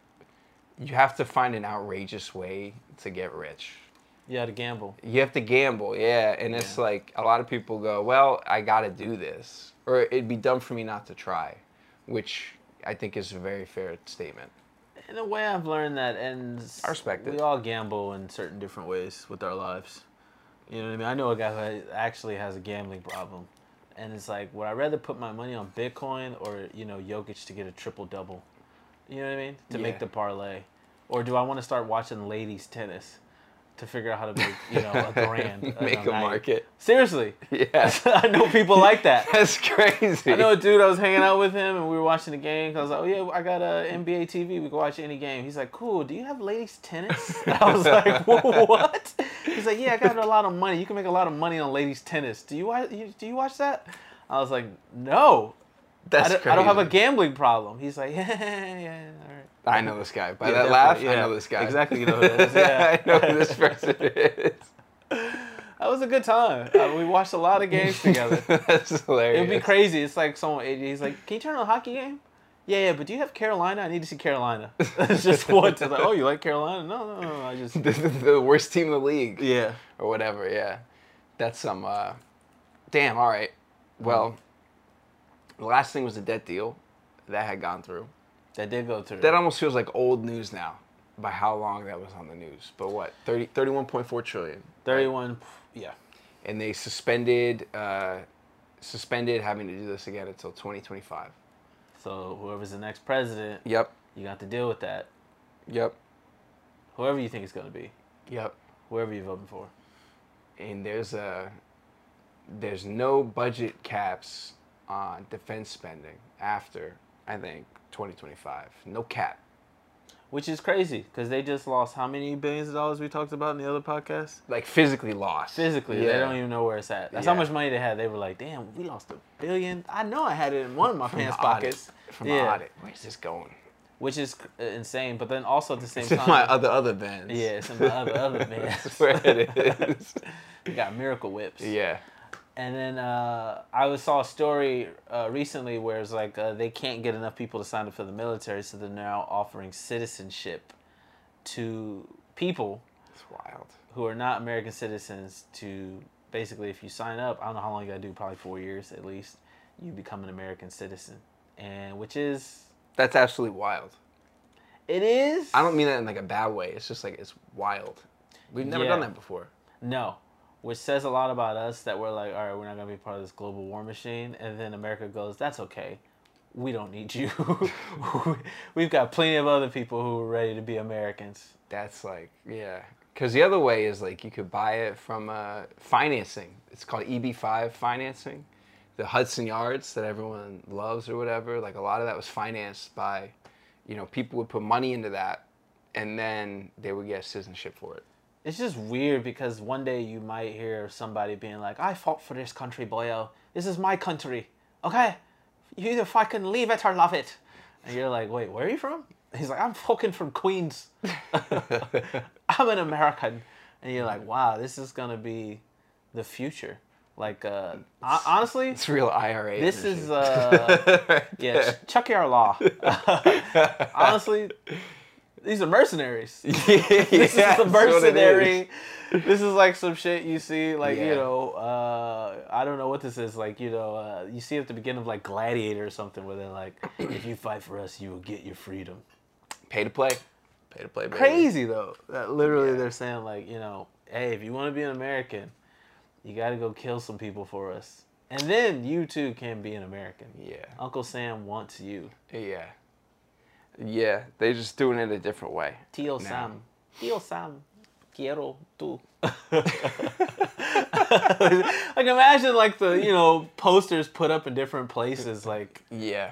you have to find an outrageous way to get rich. You have to gamble. You have to gamble, yeah. And yeah. it's like a lot of people go, well, I got to do this. Or it'd be dumb for me not to try, which I think is a very fair statement. In a way, I've learned that, and I respect it. We all gamble in certain different ways with our lives. You know what I mean? I know a guy who actually has a gambling problem. And it's like, would I rather put my money on Bitcoin or, you know, Jokic to get a triple-double? You know what I mean? To yeah. make the parlay. Or do I want to start watching ladies tennis to figure out how to make, you know, a grand? Make a, a market. Seriously. Yeah. I know people like that. That's crazy. I know a dude, I was hanging out with him, and we were watching the game. Cause I was like, oh, yeah, I got a N B A T V. We can watch any game. He's like, cool, do you have ladies tennis? And I was like, whoa, what? He's like, yeah, I got a lot of money. You can make a lot of money on ladies tennis. Do you watch, do you watch that? I was like, no. That's I don't, crazy. I don't have a gambling problem. He's like, yeah, yeah, yeah. All right. I know this guy. By yeah, that laugh, yeah. I know this guy. Exactly, you know who it is. Yeah. I know who this person is. That was a good time. Uh, we watched a lot of games together. That's hilarious. It'd be crazy. It's like someone, he's like, can you turn on a hockey game? Yeah, yeah, but do you have Carolina? I need to see Carolina. It's just what? Like, oh, you like Carolina? No, no, no. I just the, the worst team in the league. Yeah. Or whatever, yeah. That's some, uh... damn, all right. Well, the last thing was the debt deal that had gone through. That did go through. That almost feels like old news now by how long that was on the news. But what, thirty-one point four trillion dollars. thirty-one, right? Yeah. And they suspended uh, suspended having to do this again until twenty twenty-five. So whoever's the next president, yep, you got to deal with that. Yep. Whoever you think it's going to be. Yep. Whoever you're voting for. And there's a there's no budget caps on defense spending after, I think, twenty twenty-five. No cap. Which is crazy, because they just lost how many billions of dollars we talked about in the other podcast? Like, physically lost. Physically. Yeah. They don't even know where it's at. That's yeah. how much money they had. They were like, damn, we lost a billion. I know I had it in one of my From pants pockets. Audit. From yeah. my audit. Where's this going? Which is insane, but then also at the same it's time. It's in my other, other bins. Yeah, it's in my other, other bins. That's where it is. You got miracle whips. Yeah. And then uh, I was, saw a story uh, recently where it's like uh, they can't get enough people to sign up for the military, so they're now offering citizenship to people That's wild. who are not American citizens to basically, if you sign up, I don't know how long you got to do, probably four years at least, you become an American citizen, and which is... That's absolutely wild. It is. I don't mean that in like a bad way. It's just like it's wild. We've never yeah. done that before. No. Which says a lot about us that we're like, all right, we're not going to be part of this global war machine. And then America goes, that's okay. We don't need you. We've got plenty of other people who are ready to be Americans. That's like, yeah. Because the other way is like you could buy it from uh, financing. It's called E B five financing. The Hudson Yards that everyone loves or whatever. Like a lot of that was financed by, you know, people would put money into that. And then they would get citizenship for it. It's just weird because one day you might hear somebody being like, I fought for this country, boyo. This is my country. Okay? You either fucking leave it or love it. And you're like, wait, where are you from? He's like, I'm fucking from Queens. I'm an American. And you're like, wow, this is going to be the future. Like, uh, it's, honestly. It's real I R A. This energy. is, uh, yeah, Chucky our law. Honestly. these are mercenaries. Yeah, this yeah, is a mercenary. Is. This is like some shit you see, like, yeah. you know, uh, I don't know what this is. Like, you know, uh, you see at the beginning of like Gladiator or something where they're like, if you fight for us, you will get your freedom. Pay to play. Pay to play, baby. Crazy, though. That literally yeah. they're saying, like, you know, hey, if you want to be an American, you got to go kill some people for us. And then you, too, can be an American. Yeah. Uncle Sam wants you. Yeah. Yeah, they're just doing it a different way. Tio now. Sam. Tio Sam. Quiero tú. Like, imagine, like, the, you know, posters put up in different places. Like, yeah.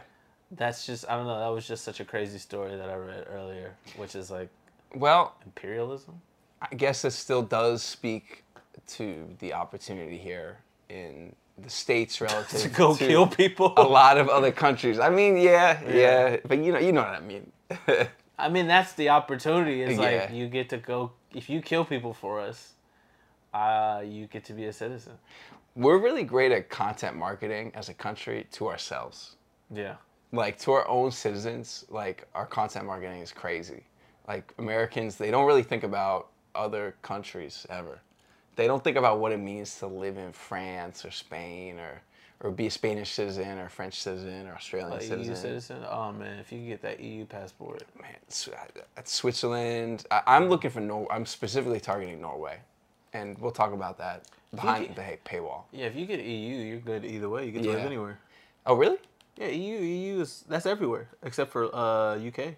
That's just, I don't know, that was just such a crazy story that I read earlier, which is, like, well, imperialism? I guess it still does speak to the opportunity here in the States relative to go to kill people. A lot of other countries. I mean, yeah, yeah, yeah, but you know, you know what I mean. I mean, that's the opportunity. It's yeah. like you get to go. If you kill people for us, uh, you get to be a citizen. We're really great at content marketing as a country to ourselves. Yeah, like to our own citizens. Like our content marketing is crazy. Like Americans, they don't really think about other countries ever. They don't think about what it means to live in France or Spain or, or be a Spanish citizen or French citizen or Australian like citizen. E U citizen? Oh, man, if you could get that E U passport. Man, that's Switzerland. I, I'm looking for Nor- I'm specifically targeting Norway. And we'll talk about that behind get, the paywall. Yeah, if you get E U, you're good either way. You get to yeah. live anywhere. Oh, really? Yeah, E U, E U is, that's everywhere except for uh, U K.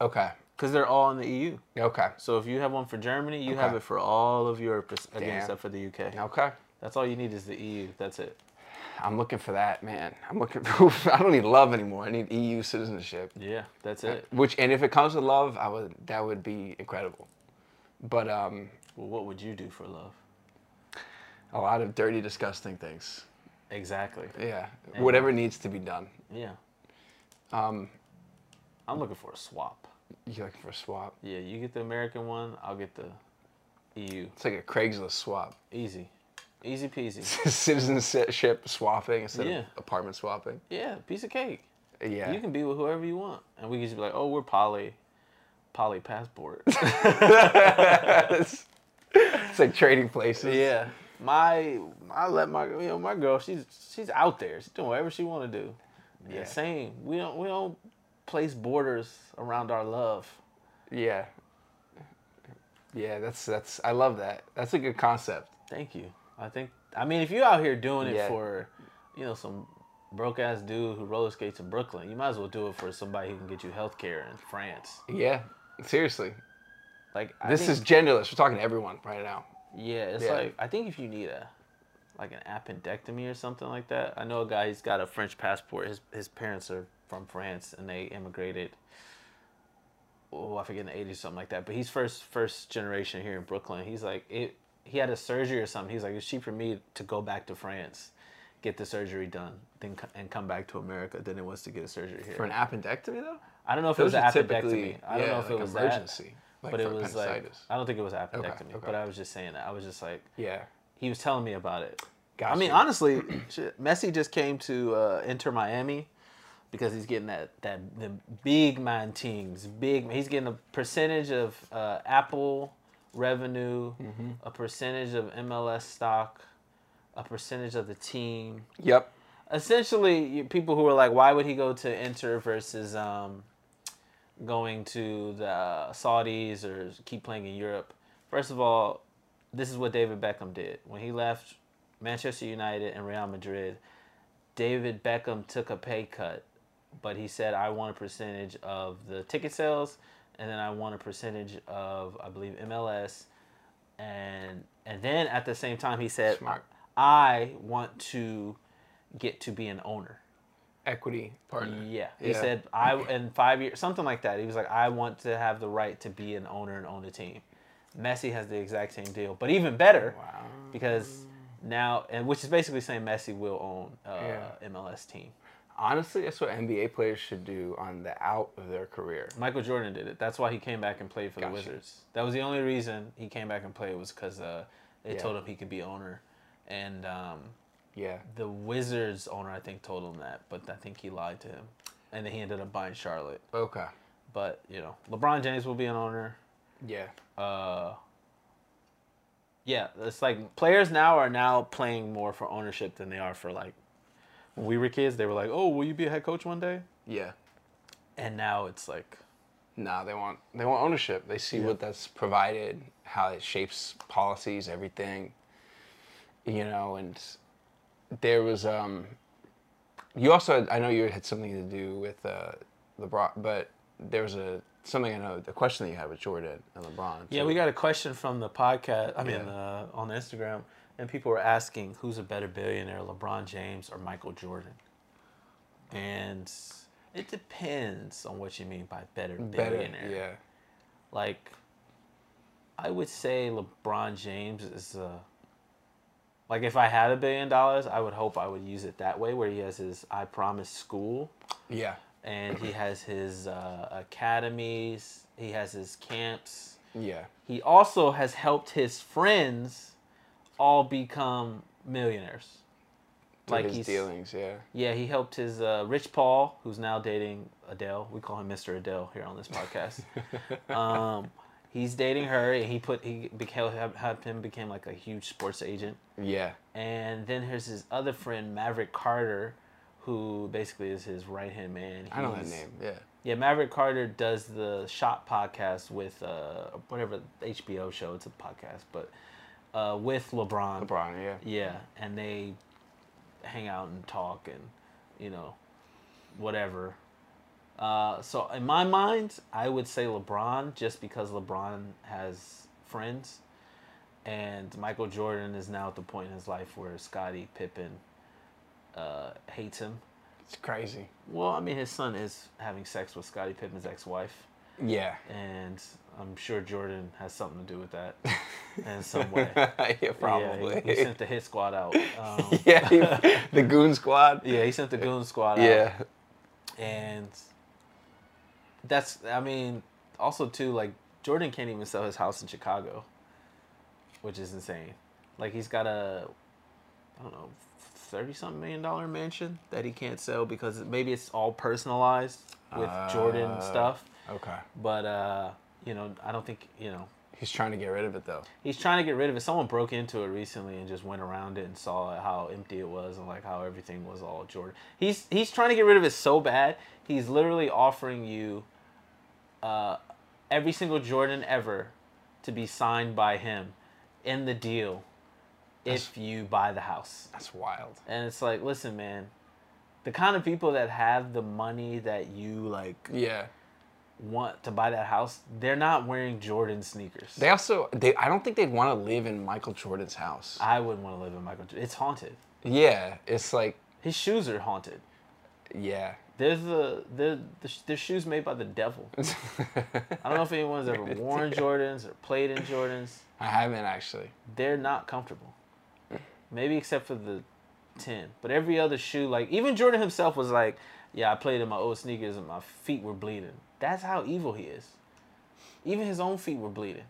Okay. Because they're all in the E U. Okay. So if you have one for Germany, you okay. have it for all of Europe again, except for the U K. Okay. That's all you need is the E U. That's it. I'm looking for that, man. I'm looking for, I don't need love anymore. I need E U citizenship. Yeah, that's it. Uh, which and if it comes to love, I would that would be incredible. But um well, what would you do for love? A lot of dirty, disgusting things. Exactly. Yeah. And whatever needs to be done. Yeah. Um I'm looking for a swap. You're looking for a swap? Yeah, you get the American one, I'll get the E U. It's like a Craigslist swap. Easy. Easy peasy. Citizenship swapping instead yeah. of apartment swapping. Yeah, piece of cake. Yeah. You can be with whoever you want. And we can just be like, oh, we're poly, poly passport. It's, it's like trading places. Yeah. My, I let my, you know, my girl, she's, she's out there. She's doing whatever she want to do. Yeah. yeah. Same. We don't, we don't. place borders around our love. Yeah. Yeah, that's that's I love that. That's a good concept. Thank you. I think I mean if you're out here doing it yeah. for, you know, some broke ass dude who roller skates in Brooklyn, you might as well do it for somebody who can get you healthcare in France. Yeah. Seriously. Like I This think, is genderless. We're talking to everyone right now. Yeah, it's yeah. like I think if you need a like an appendectomy or something like that. I know a guy he's got a French passport. His his parents are from France, and they immigrated, oh, I forget, in the eighties or something like that. But he's first first generation here in Brooklyn. He's like, it, he had a surgery or something. He's like, it's cheaper for me to go back to France, get the surgery done, then and come back to America than it was to get a surgery here. For an appendectomy, though? I don't know if Those it was an appendectomy. I don't yeah, know if like it was emergency, that. Like but it was like, I don't think it was appendectomy, okay, okay. but I was just saying that. I was just like, yeah. he was telling me about it. Gotcha. I mean, honestly, Messi just came to uh, Inter Miami. Because he's getting that, that the big man teams, big. He's getting a percentage of uh, Apple revenue, mm-hmm. a percentage of M L S stock, a percentage of the team. Yep. Essentially, you, people who are like, why would he go to Inter versus um, going to the Saudis or keep playing in Europe? First of all, this is what David Beckham did. When he left Manchester United and Real Madrid, David Beckham took a pay cut. But he said, I want a percentage of the ticket sales, and then I want a percentage of, I believe, M L S. And and then at the same time, he said, Smart. I want to get to be an owner. Equity partner. Yeah. He yeah. said, I in five years, something like that. He was like, I want to have the right to be an owner and own a team. Messi has the exact same deal, but even better. Wow. Because now, and which is basically saying Messi will own uh, yeah. M L S team. Honestly, that's what N B A players should do on the out of their career. Michael Jordan did it. That's why he came back and played for gotcha. the Wizards. That was the only reason he came back and played was because uh, they yeah. told him he could be owner. And um, yeah, the Wizards owner, I think, told him that. But I think he lied to him. And then he ended up buying Charlotte. Okay. But, you know, LeBron James will be an owner. Yeah. Uh, yeah, it's like players now are now playing more for ownership than they are for, like, when we were kids, they were like, oh, will you be a head coach one day? Yeah. And now it's like... Nah, they want they want ownership. They see yeah. what that's provided, how it shapes policies, everything. You know, and there was... um, you also, had, I know you had something to do with uh, LeBron, but there was a something I know, a question that you had with Jordan and LeBron. Yeah, so. We got a question from the podcast, I mean, yeah. uh, on Instagram, and people were asking, who's a better billionaire, LeBron James or Michael Jordan? And it depends on what you mean by better billionaire. Better, yeah. Like, I would say LeBron James is a... Like, if I had a billion dollars, I would hope I would use it that way, where he has his I Promise school. Yeah. And he has his uh, academies. He has his camps. Yeah. He also has helped his friends all become millionaires. Through like his dealings, yeah. Yeah, he helped his uh, Rich Paul, who's now dating Adele. We call him Mister Adele here on this podcast. um... He's dating her, and he put he became helped him became like a huge sports agent. Yeah. And then here's his other friend, Maverick Carter, who basically is his right hand man. He's, I know that name. Yeah. Yeah, Maverick Carter does the Shot podcast with uh whatever H B O show. It's a podcast, but uh, with LeBron. LeBron, yeah. Yeah, and they hang out and talk and you know whatever. Uh, so in my mind, I would say LeBron just because LeBron has friends, and Michael Jordan is now at the point in his life where Scottie Pippen uh, hates him. It's crazy. Well, I mean, his son is having sex with Scottie Pippen's ex-wife. Yeah. And I'm sure Jordan has something to do with that in some way. Yeah, probably. Yeah, he, he sent the hit squad out. Um, yeah, he, the goon squad. Yeah, he sent the goon squad out. Yeah. And... That's, I mean, also, too, like, Jordan can't even sell his house in Chicago, which is insane. Like, he's got a, I don't know, thirty-something million dollar mansion that he can't sell because maybe it's all personalized with uh, Jordan stuff. Okay. But, uh, you know, I don't think, you know. He's trying to get rid of it, though. He's trying to get rid of it. Someone broke into it recently and just went around it and saw how empty it was and, like, how everything was all Jordan. He's, he's trying to get rid of it so bad. He's literally offering you uh, every single Jordan ever to be signed by him in the deal that's, if you buy the house. That's wild. And it's like, listen, man, the kind of people that have the money that you, like, yeah, want to buy that house, they're not wearing Jordan sneakers. They also, they I don't think they'd want to live in Michael Jordan's house. I wouldn't want to live in Michael Jordan. It's haunted. Yeah, it's like... His shoes are haunted. Yeah. There's the the the shoes made by the devil. I don't know if anyone's ever worn Jordans or played in Jordans. I haven't actually. They're not comfortable. Maybe except for the ten, but every other shoe, like even Jordan himself was like, "Yeah, I played in my old sneakers and my feet were bleeding." That's how evil he is. Even his own feet were bleeding,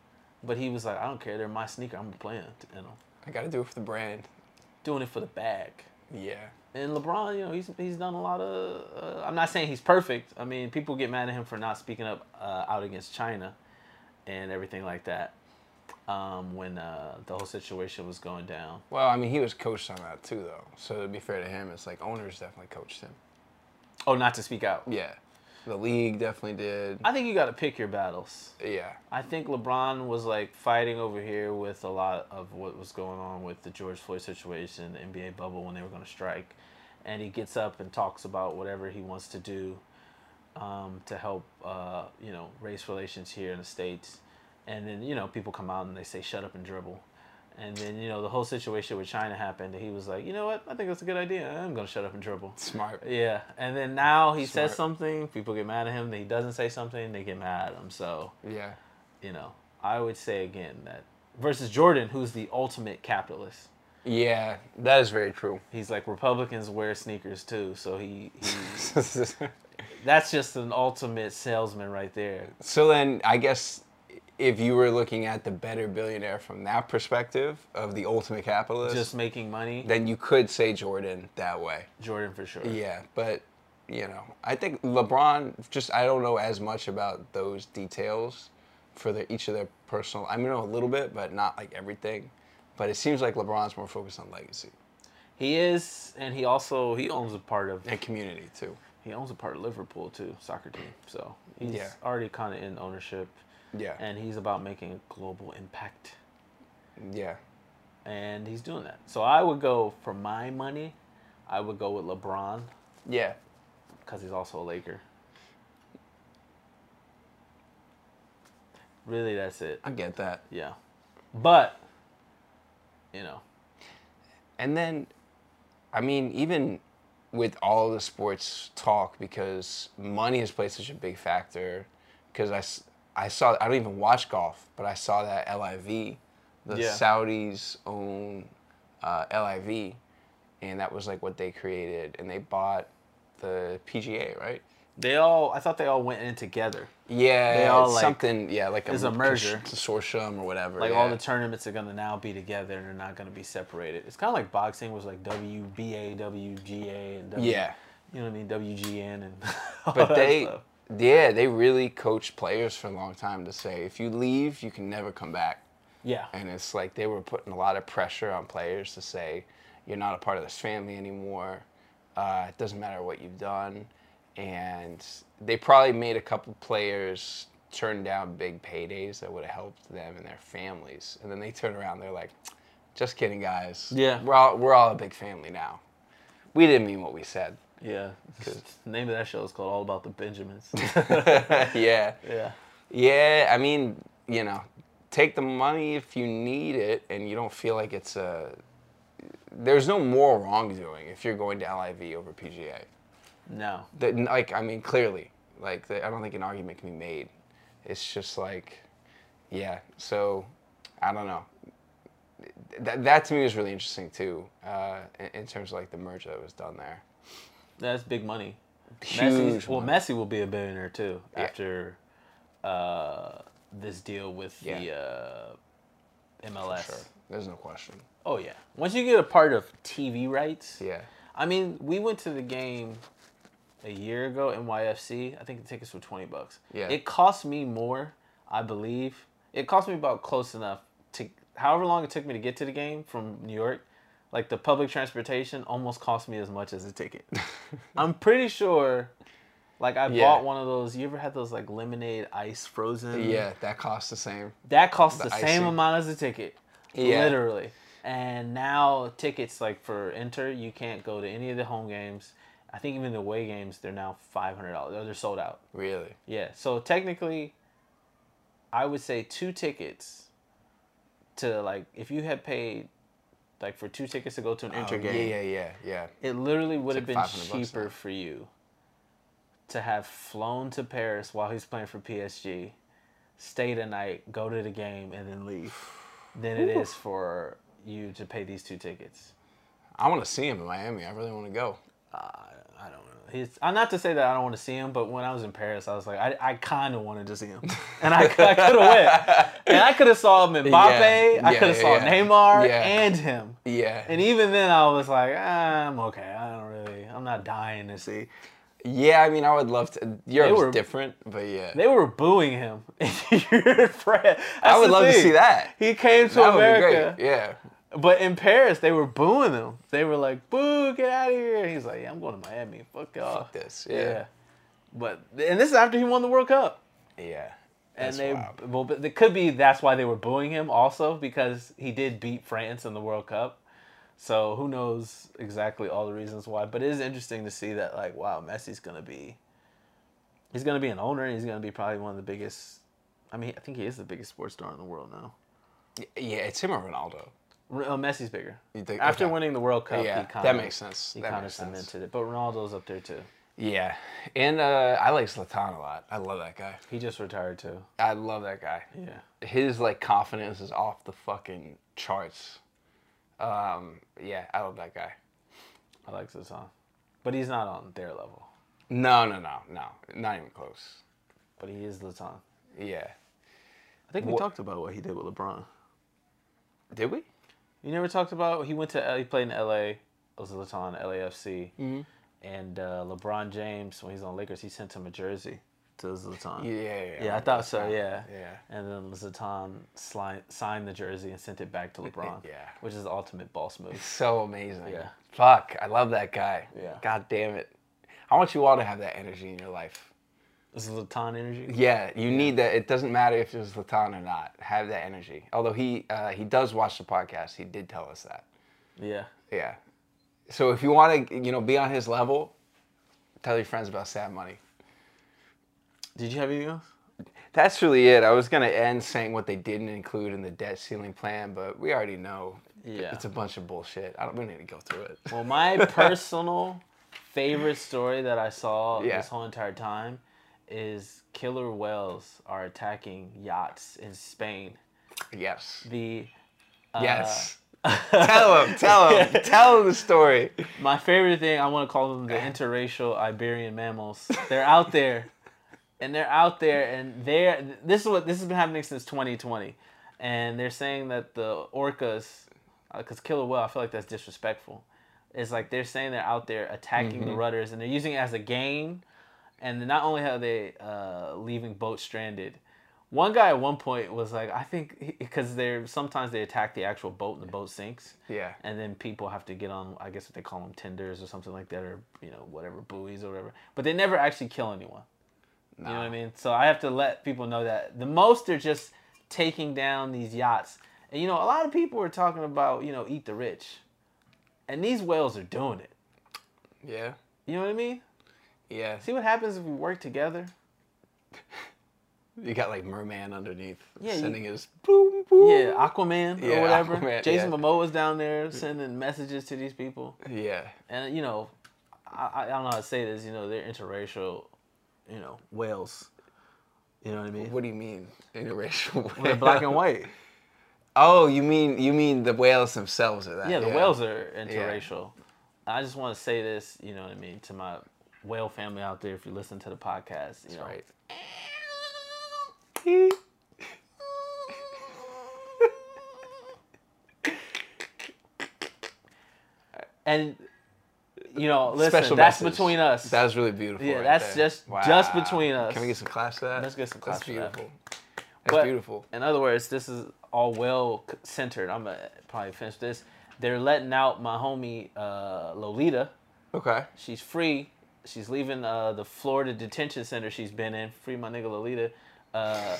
but he was like, "I don't care. They're my sneaker. I'm playing in them. I got to do it for the brand. Doing it for the bag." Yeah. And LeBron, you know, he's he's done a lot of... Uh, I'm not saying he's perfect. I mean, people get mad at him for not speaking up uh, out against China and everything like that um, when uh, the whole situation was going down. Well, I mean, he was coached on that too, though. So to be fair to him, it's like owners definitely coached him. Oh, not to speak out. Yeah. The league definitely did. I think you got to pick your battles. Yeah. I think LeBron was, like, fighting over here with a lot of what was going on with the George Floyd situation, the N B A bubble when they were going to strike. And he gets up and talks about whatever he wants to do um, to help, uh, you know, race relations here in the States. And then, you know, people come out and they say, shut up and dribble. And then, you know, the whole situation with China happened. And he was like, you know what? I think that's a good idea. I'm going to shut up and dribble. Smart. Yeah. And then now he Smart. says something. People get mad at him. Then he doesn't say something. They get mad at him. So, yeah, you know, I would say, again, that versus Jordan, who's the ultimate capitalist. Yeah, that is very true. He's like, Republicans wear sneakers, too. So he... he that's just an ultimate salesman right there. So then, I guess... If you were looking at the better billionaire from that perspective of the ultimate capitalist... Just making money? Then you could say Jordan that way. Jordan for sure. Yeah, but you know, I think LeBron, just, I don't know as much about those details for their, each of their personal, I mean, I know a little bit, but not like everything. But it seems like LeBron's more focused on legacy. He is, and he also, he owns a part of... And community, too. He owns a part of Liverpool, too, soccer team. So he's yeah. already kind of in ownership. Yeah. And he's about making a global impact. Yeah. And he's doing that. So I would go, for my money, I would go with LeBron. Yeah. Because he's also a Laker. Really, that's it. I get that. Yeah. But, you know. And then... I mean, even with all the sports talk, because money has played such a big factor, because I, I saw, I don't even watch golf, but I saw that L I V, the yeah. Saudis own uh, L I V, and that was like what they created, and they bought the P G A, right? They all, I thought they all went in together. Yeah, they all like, something, yeah, like a, a merger. Consortium or whatever. Like yeah. all the tournaments are going to now be together and they're not going to be separated. It's kind of like boxing was like W B A, W G A, and W, yeah. you know what I mean, W G N and all but that they, stuff. Yeah, they really coached players for a long time to say, if you leave, you can never come back. Yeah. And it's like they were putting a lot of pressure on players to say, you're not a part of this family anymore. Uh, it doesn't matter what you've done. And they probably made a couple players turn down big paydays that would have helped them and their families. And then they turn around, they're like, just kidding, guys. Yeah. We're all, we're all a big family now. We didn't mean what we said. Yeah. The name of that show is called All About the Benjamins. yeah. Yeah. Yeah, I mean, you know, take the money if you need it and you don't feel like it's a... There's no moral wrongdoing if you're going to L I V over P G A. No. The, like, I mean, clearly. Like, the, I don't think an argument can be made. It's just like, yeah. So, I don't know. That, that to me was really interesting, too, uh, in, in terms of, like, the merge that was done there. That's big money. Huge Messi, well, Messi will be a billionaire, too, yeah. after uh, this deal with yeah. the uh, M L S. For sure. There's no question. Oh, yeah. Once you get a part of T V rights. Yeah. I mean, we went to the game... a year ago, N Y F C, I think the tickets were twenty bucks. Yeah. It cost me more, I believe. It cost me about close enough to, however long it took me to get to the game from New York, like the public transportation almost cost me as much as a ticket. I'm pretty sure, like I yeah. bought one of those, you ever had those like lemonade ice frozen? Yeah, that cost the same. That cost the, the same amount as a ticket, yeah. literally. And now tickets like for Inter, you can't go to any of the home games. I think even the away games, they're now five hundred dollars. They're sold out. Really? Yeah. So technically, I would say two tickets to, like, if you had paid, like, for two tickets to go to an oh, Inter game. Yeah, yeah, yeah. It literally would it's have like been cheaper for you to have flown to Paris while he's playing for P S G, stay the night, go to the game, and then leave than it is for you to pay these two tickets. I want to see him in Miami. I really want to go. Uh, I don't know. He's, I'm not to say that I don't want to see him, but when I was in Paris, I was like, I, I kind of wanted to see him, and I, I could have went, and I could have saw him in Mbappe, yeah, I could have yeah, saw yeah. Neymar yeah. and him, yeah. And even then, I was like, ah, I'm okay. I don't really. I'm not dying to see. Yeah, I mean, I would love to. Europe's different, but yeah, they were booing him in France. I would love thing. to see that. He came to that America. Would be great. Yeah. But in Paris, they were booing him. They were like, boo, get out of here. And he's like, yeah, I'm going to Miami. Fuck y'all. Fuck this. Yeah. yeah. But And this is after he won the World Cup. Yeah. And they, wild. well, but it could be that's why they were booing him also, because he did beat France in the World Cup. So who knows exactly all the reasons why. But it is interesting to see that, like, wow, Messi's going to be, he's going to be an owner, and he's going to be probably one of the biggest, I mean, I think he is the biggest sports star in the world now. Yeah, it's him or Ronaldo. Messi's bigger. Think, After okay. winning the World Cup, yeah, he kind that of, makes sense. He kind of cemented sense. it. But Ronaldo's up there too. Yeah, and uh, I like Zlatan a lot. I love that guy. He just retired too. I love that guy. Yeah, his like confidence is off the fucking charts. Um, yeah, I love that guy. I like Zlatan, but he's not on their level. No, no, no, no, not even close. But he is Zlatan. Yeah, I think we what? talked about what he did with LeBron. Did we? You never talked about, he went to, he played in L A, Zlatan, L A F C, mm-hmm. And uh, LeBron James, when he's on Lakers, he sent him a jersey to Zlatan. Yeah, yeah, yeah. yeah I thought so, yeah. Yeah. And then Zlatan sli- signed the jersey and sent it back to LeBron. Yeah. Which is the ultimate boss move. It's so amazing. Yeah. Fuck, I love that guy. Yeah. God damn it. I want you all to have that energy in your life. Zlatan energy? Yeah, you yeah. need that. It doesn't matter if it's Zlatan or not. Have that energy. Although he uh, he does watch the podcast. He did tell us that. Yeah. Yeah. So if you want to, you know, be on his level, tell your friends about Sad Money. Did you have anything else? That's really it. I was going to end saying what they didn't include in the debt ceiling plan, but we already know. Yeah. It's a bunch of bullshit. I don't we need to go through it. Well, my personal favorite story that I saw yeah. this whole entire time is killer whales are attacking yachts in Spain. Yes. The uh, Yes. tell him, tell him, tell him the story. My favorite thing, I want to call them the interracial Iberian mammals. They're out there, and they're out there, and they're. This is what this has been happening since twenty twenty, and they're saying that the orcas, because uh, killer whale, I feel like that's disrespectful. It's like they're saying they're out there attacking mm-hmm. the rudders, and they're using it as a game, and not only are they uh, leaving boats stranded. One guy at one point was like, I think, because they're sometimes they attack the actual boat and the boat sinks. Yeah. And then people have to get on, I guess what they call them, tenders or something like that, or, you know, whatever, buoys or whatever. But they never actually kill anyone. No. You know what I mean? So I have to let people know that. The most, they're just taking down these yachts. And, you know, a lot of people are talking about, you know, eat the rich. And these whales are doing it. Yeah. You know what I mean? Yeah. See what happens if we work together? You got like Merman underneath yeah, sending you, his boom boom. Yeah, Aquaman or yeah, whatever. Aquaman, Jason yeah. Momoa's down there sending messages to these people. Yeah. And you know, I, I don't know how to say this. You know, they're interracial. You know, whales. You know what I mean? What do you mean interracial? Whales? They're black and white. Oh, you mean you mean the whales themselves are that? Yeah, the yeah. whales are interracial. Yeah. I just want to say this. You know what I mean to my whale family out there. If you listen to the podcast, you That's know. Right. And you know, listen, Special that's message. Between us. That was really beautiful. Yeah, right that's there. just wow. just between us. Can we get some claps for that? Let's get some claps for that. That's beautiful. That's but, beautiful. In other words, this is all well centered. I'm gonna probably finish this. They're letting out my homie uh, Lolita. Okay. She's free. She's leaving uh, the Florida detention center she's been in. Free my nigga Lolita. Uh,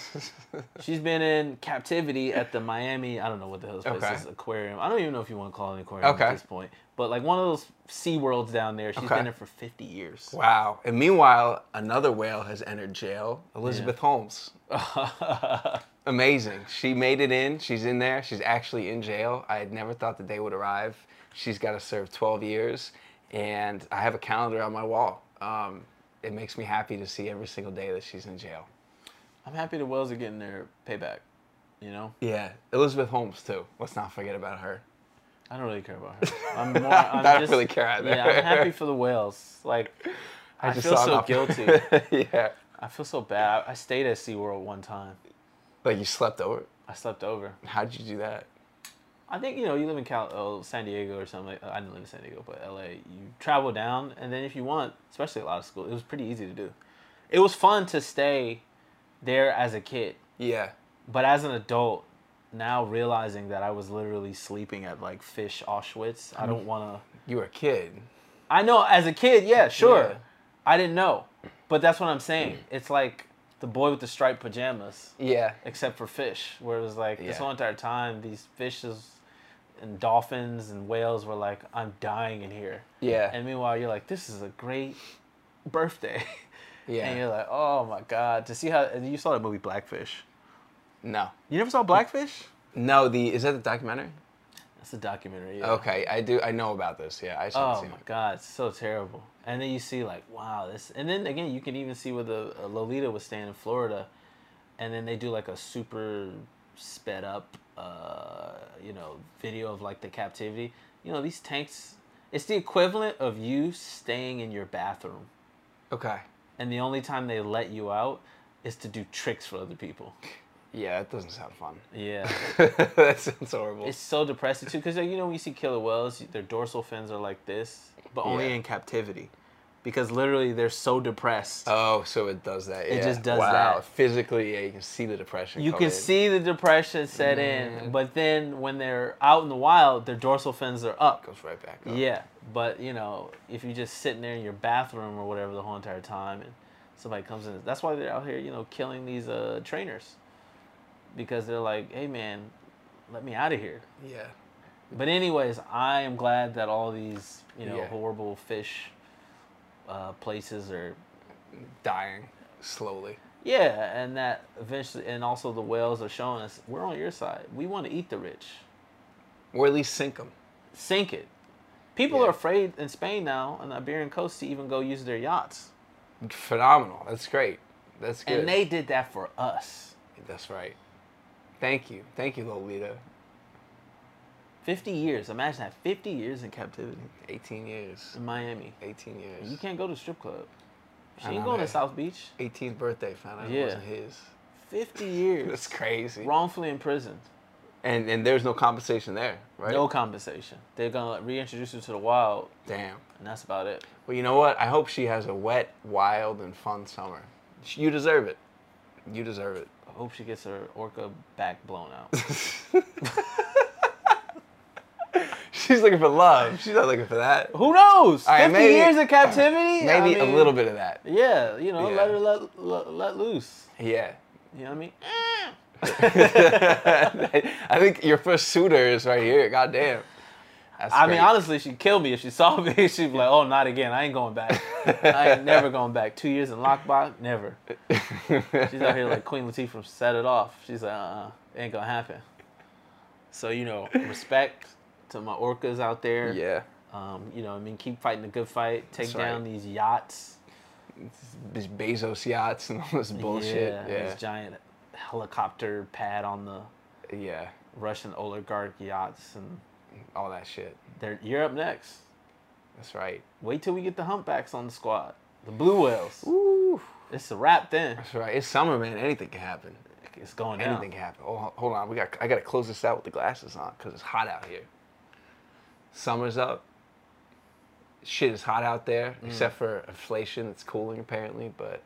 she's been in captivity at the Miami, I don't know what the hell this place okay. is, aquarium. I don't even know if you want to call it an aquarium okay. at this point. But like one of those sea worlds down there, she's okay. been there for fifty years. Wow. And meanwhile, another whale has entered jail, Elizabeth yeah. Holmes. Amazing. She made it in. She's in there. She's actually in jail. I had never thought the day would arrive. She's got to serve twelve years. And I have a calendar on my wall. Um, it makes me happy to see every single day that she's in jail. I'm happy the whales are getting their payback, you know? Yeah. Elizabeth Holmes, too. Let's not forget about her. I don't really care about her. I'm more, I'm I don't just, really care either. Yeah, I'm happy for the whales. Like, I, I just feel so guilty. yeah. I feel so bad. I stayed at SeaWorld one time. Like, you slept over? I slept over. How'd you do that? I think, you know, you live in Cal- oh, San Diego or something. Like, I didn't live in San Diego, but L A. You travel down, and then if you want, especially a lot of school, it was pretty easy to do. It was fun to stay there as a kid. Yeah. But as an adult, now realizing that I was literally sleeping at like Fish Auschwitz, I don't want to... You were a kid. I know, as a kid, yeah, sure. Yeah. I didn't know. But that's what I'm saying. It's like the boy with the striped pajamas. Yeah. Except for fish, where it was like, yeah. this whole entire time, these fishes and dolphins and whales were like, I'm dying in here. Yeah. And meanwhile, you're like, this is a great birthday. Yeah. And you're like, oh my God. To see how you saw that movie Blackfish. No. You never saw Blackfish? No, the is that the documentary? That's a documentary, yeah. Okay, I do I know about this, yeah. I saw oh seen my it. God, it's so terrible. And then you see like, wow, this and then again you can even see where the uh, Lolita was staying in Florida, and then they do like a super sped up uh, you know, video of like the captivity. You know, these tanks, it's the equivalent of you staying in your bathroom. Okay. And the only time they let you out is to do tricks for other people. Yeah, that doesn't sound fun. Yeah. That sounds horrible. It's so depressing, too, because, you know, when you see killer whales, their dorsal fins are like this, but only yeah. in captivity. because literally they're so depressed. Oh, so it does that. Yeah. It just does wow. that. Wow, physically, yeah, you can see the depression. You come can in. see the depression set mm. in, but then when they're out in the wild, their dorsal fins are up. It goes right back up. Yeah, but you know, if you're just sitting there in your bathroom or whatever the whole entire time, and somebody comes in, that's why they're out here, you know, killing these uh, trainers, because they're like, hey man, let me out of here. Yeah. But anyways, I am glad that all these, you know, yeah. horrible fish uh, places are dying slowly. Yeah, and that eventually, and also the whales are showing us, we're on your side. We want to eat the rich. Or at least sink them. Sink it. People yeah. are afraid in Spain now, on the Iberian coast, to even go use their yachts. Phenomenal. That's great. That's good. And they did that for us. That's right. Thank you. Thank you, Lolita. fifty years. Imagine that. fifty years in captivity. eighteen years. In Miami. eighteen years. You can't go to the strip club. She ain't going to South Beach. eighteenth birthday. Found out yeah. it wasn't his. fifty years. That's crazy. Wrongfully imprisoned. And and there's no compensation there, right? No compensation. They're going to reintroduce her to the wild. Damn. And that's about it. Well, you know what? I hope she has a wet, wild, and fun summer. You deserve it. You deserve it. I hope she gets her orca back blown out. She's looking for love. She's not looking for that. Who knows? All Fifty right, maybe, years of captivity. Maybe I mean, a little bit of that. Yeah, you know, yeah. let her let, let let loose. Yeah. You know what I mean? I think your first suitor is right here. Goddamn. That's I great. mean, honestly, she'd kill me if she saw me. She'd be like, "Oh, not again. I ain't going back. I ain't never going back. Two years in lockbox, never." She's out here like Queen Latifah from Set It Off. She's like, "Uh, uh ain't gonna happen." So you know, respect. To my orcas out there. Yeah. Um, you know, I mean, keep fighting the good fight. Take That's down right. these yachts. These Bezos yachts and all this bullshit. Yeah, yeah. This giant helicopter pad on the yeah Russian oligarch yachts and all that shit. They're, you're up next. That's right. Wait till we get the humpbacks on the squad. The blue whales. Ooh. It's a wrap then. That's right. It's summer, man. Anything can happen. It's going down. Anything can happen. Oh, hold on. We got. I got to close this out with the glasses on because it's hot out here. Summer's up. Shit is hot out there, mm. except for inflation. It's cooling, apparently. But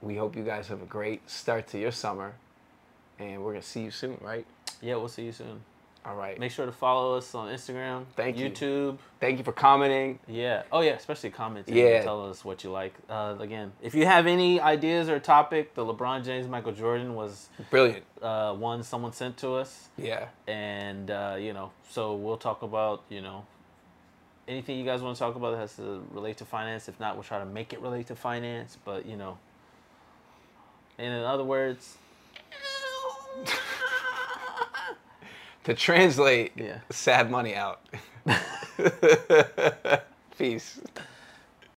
we hope you guys have a great start to your summer. And we're going to see you soon, right? Yeah, we'll see you soon. All right. Make sure to follow us on Instagram, Thank YouTube. You. Thank you for commenting. Yeah. Oh, yeah, especially commenting. Yeah. Tell us what you like. Uh, again, if you have any ideas or topic, the LeBron James, Michael Jordan was... Brilliant. Uh, one someone sent to us. Yeah. And, uh, you know, so we'll talk about, you know, anything you guys want to talk about that has to relate to finance. If not, we'll try to make it relate to finance. But, you know, and in other words... To translate yeah. Sad Money out. Peace.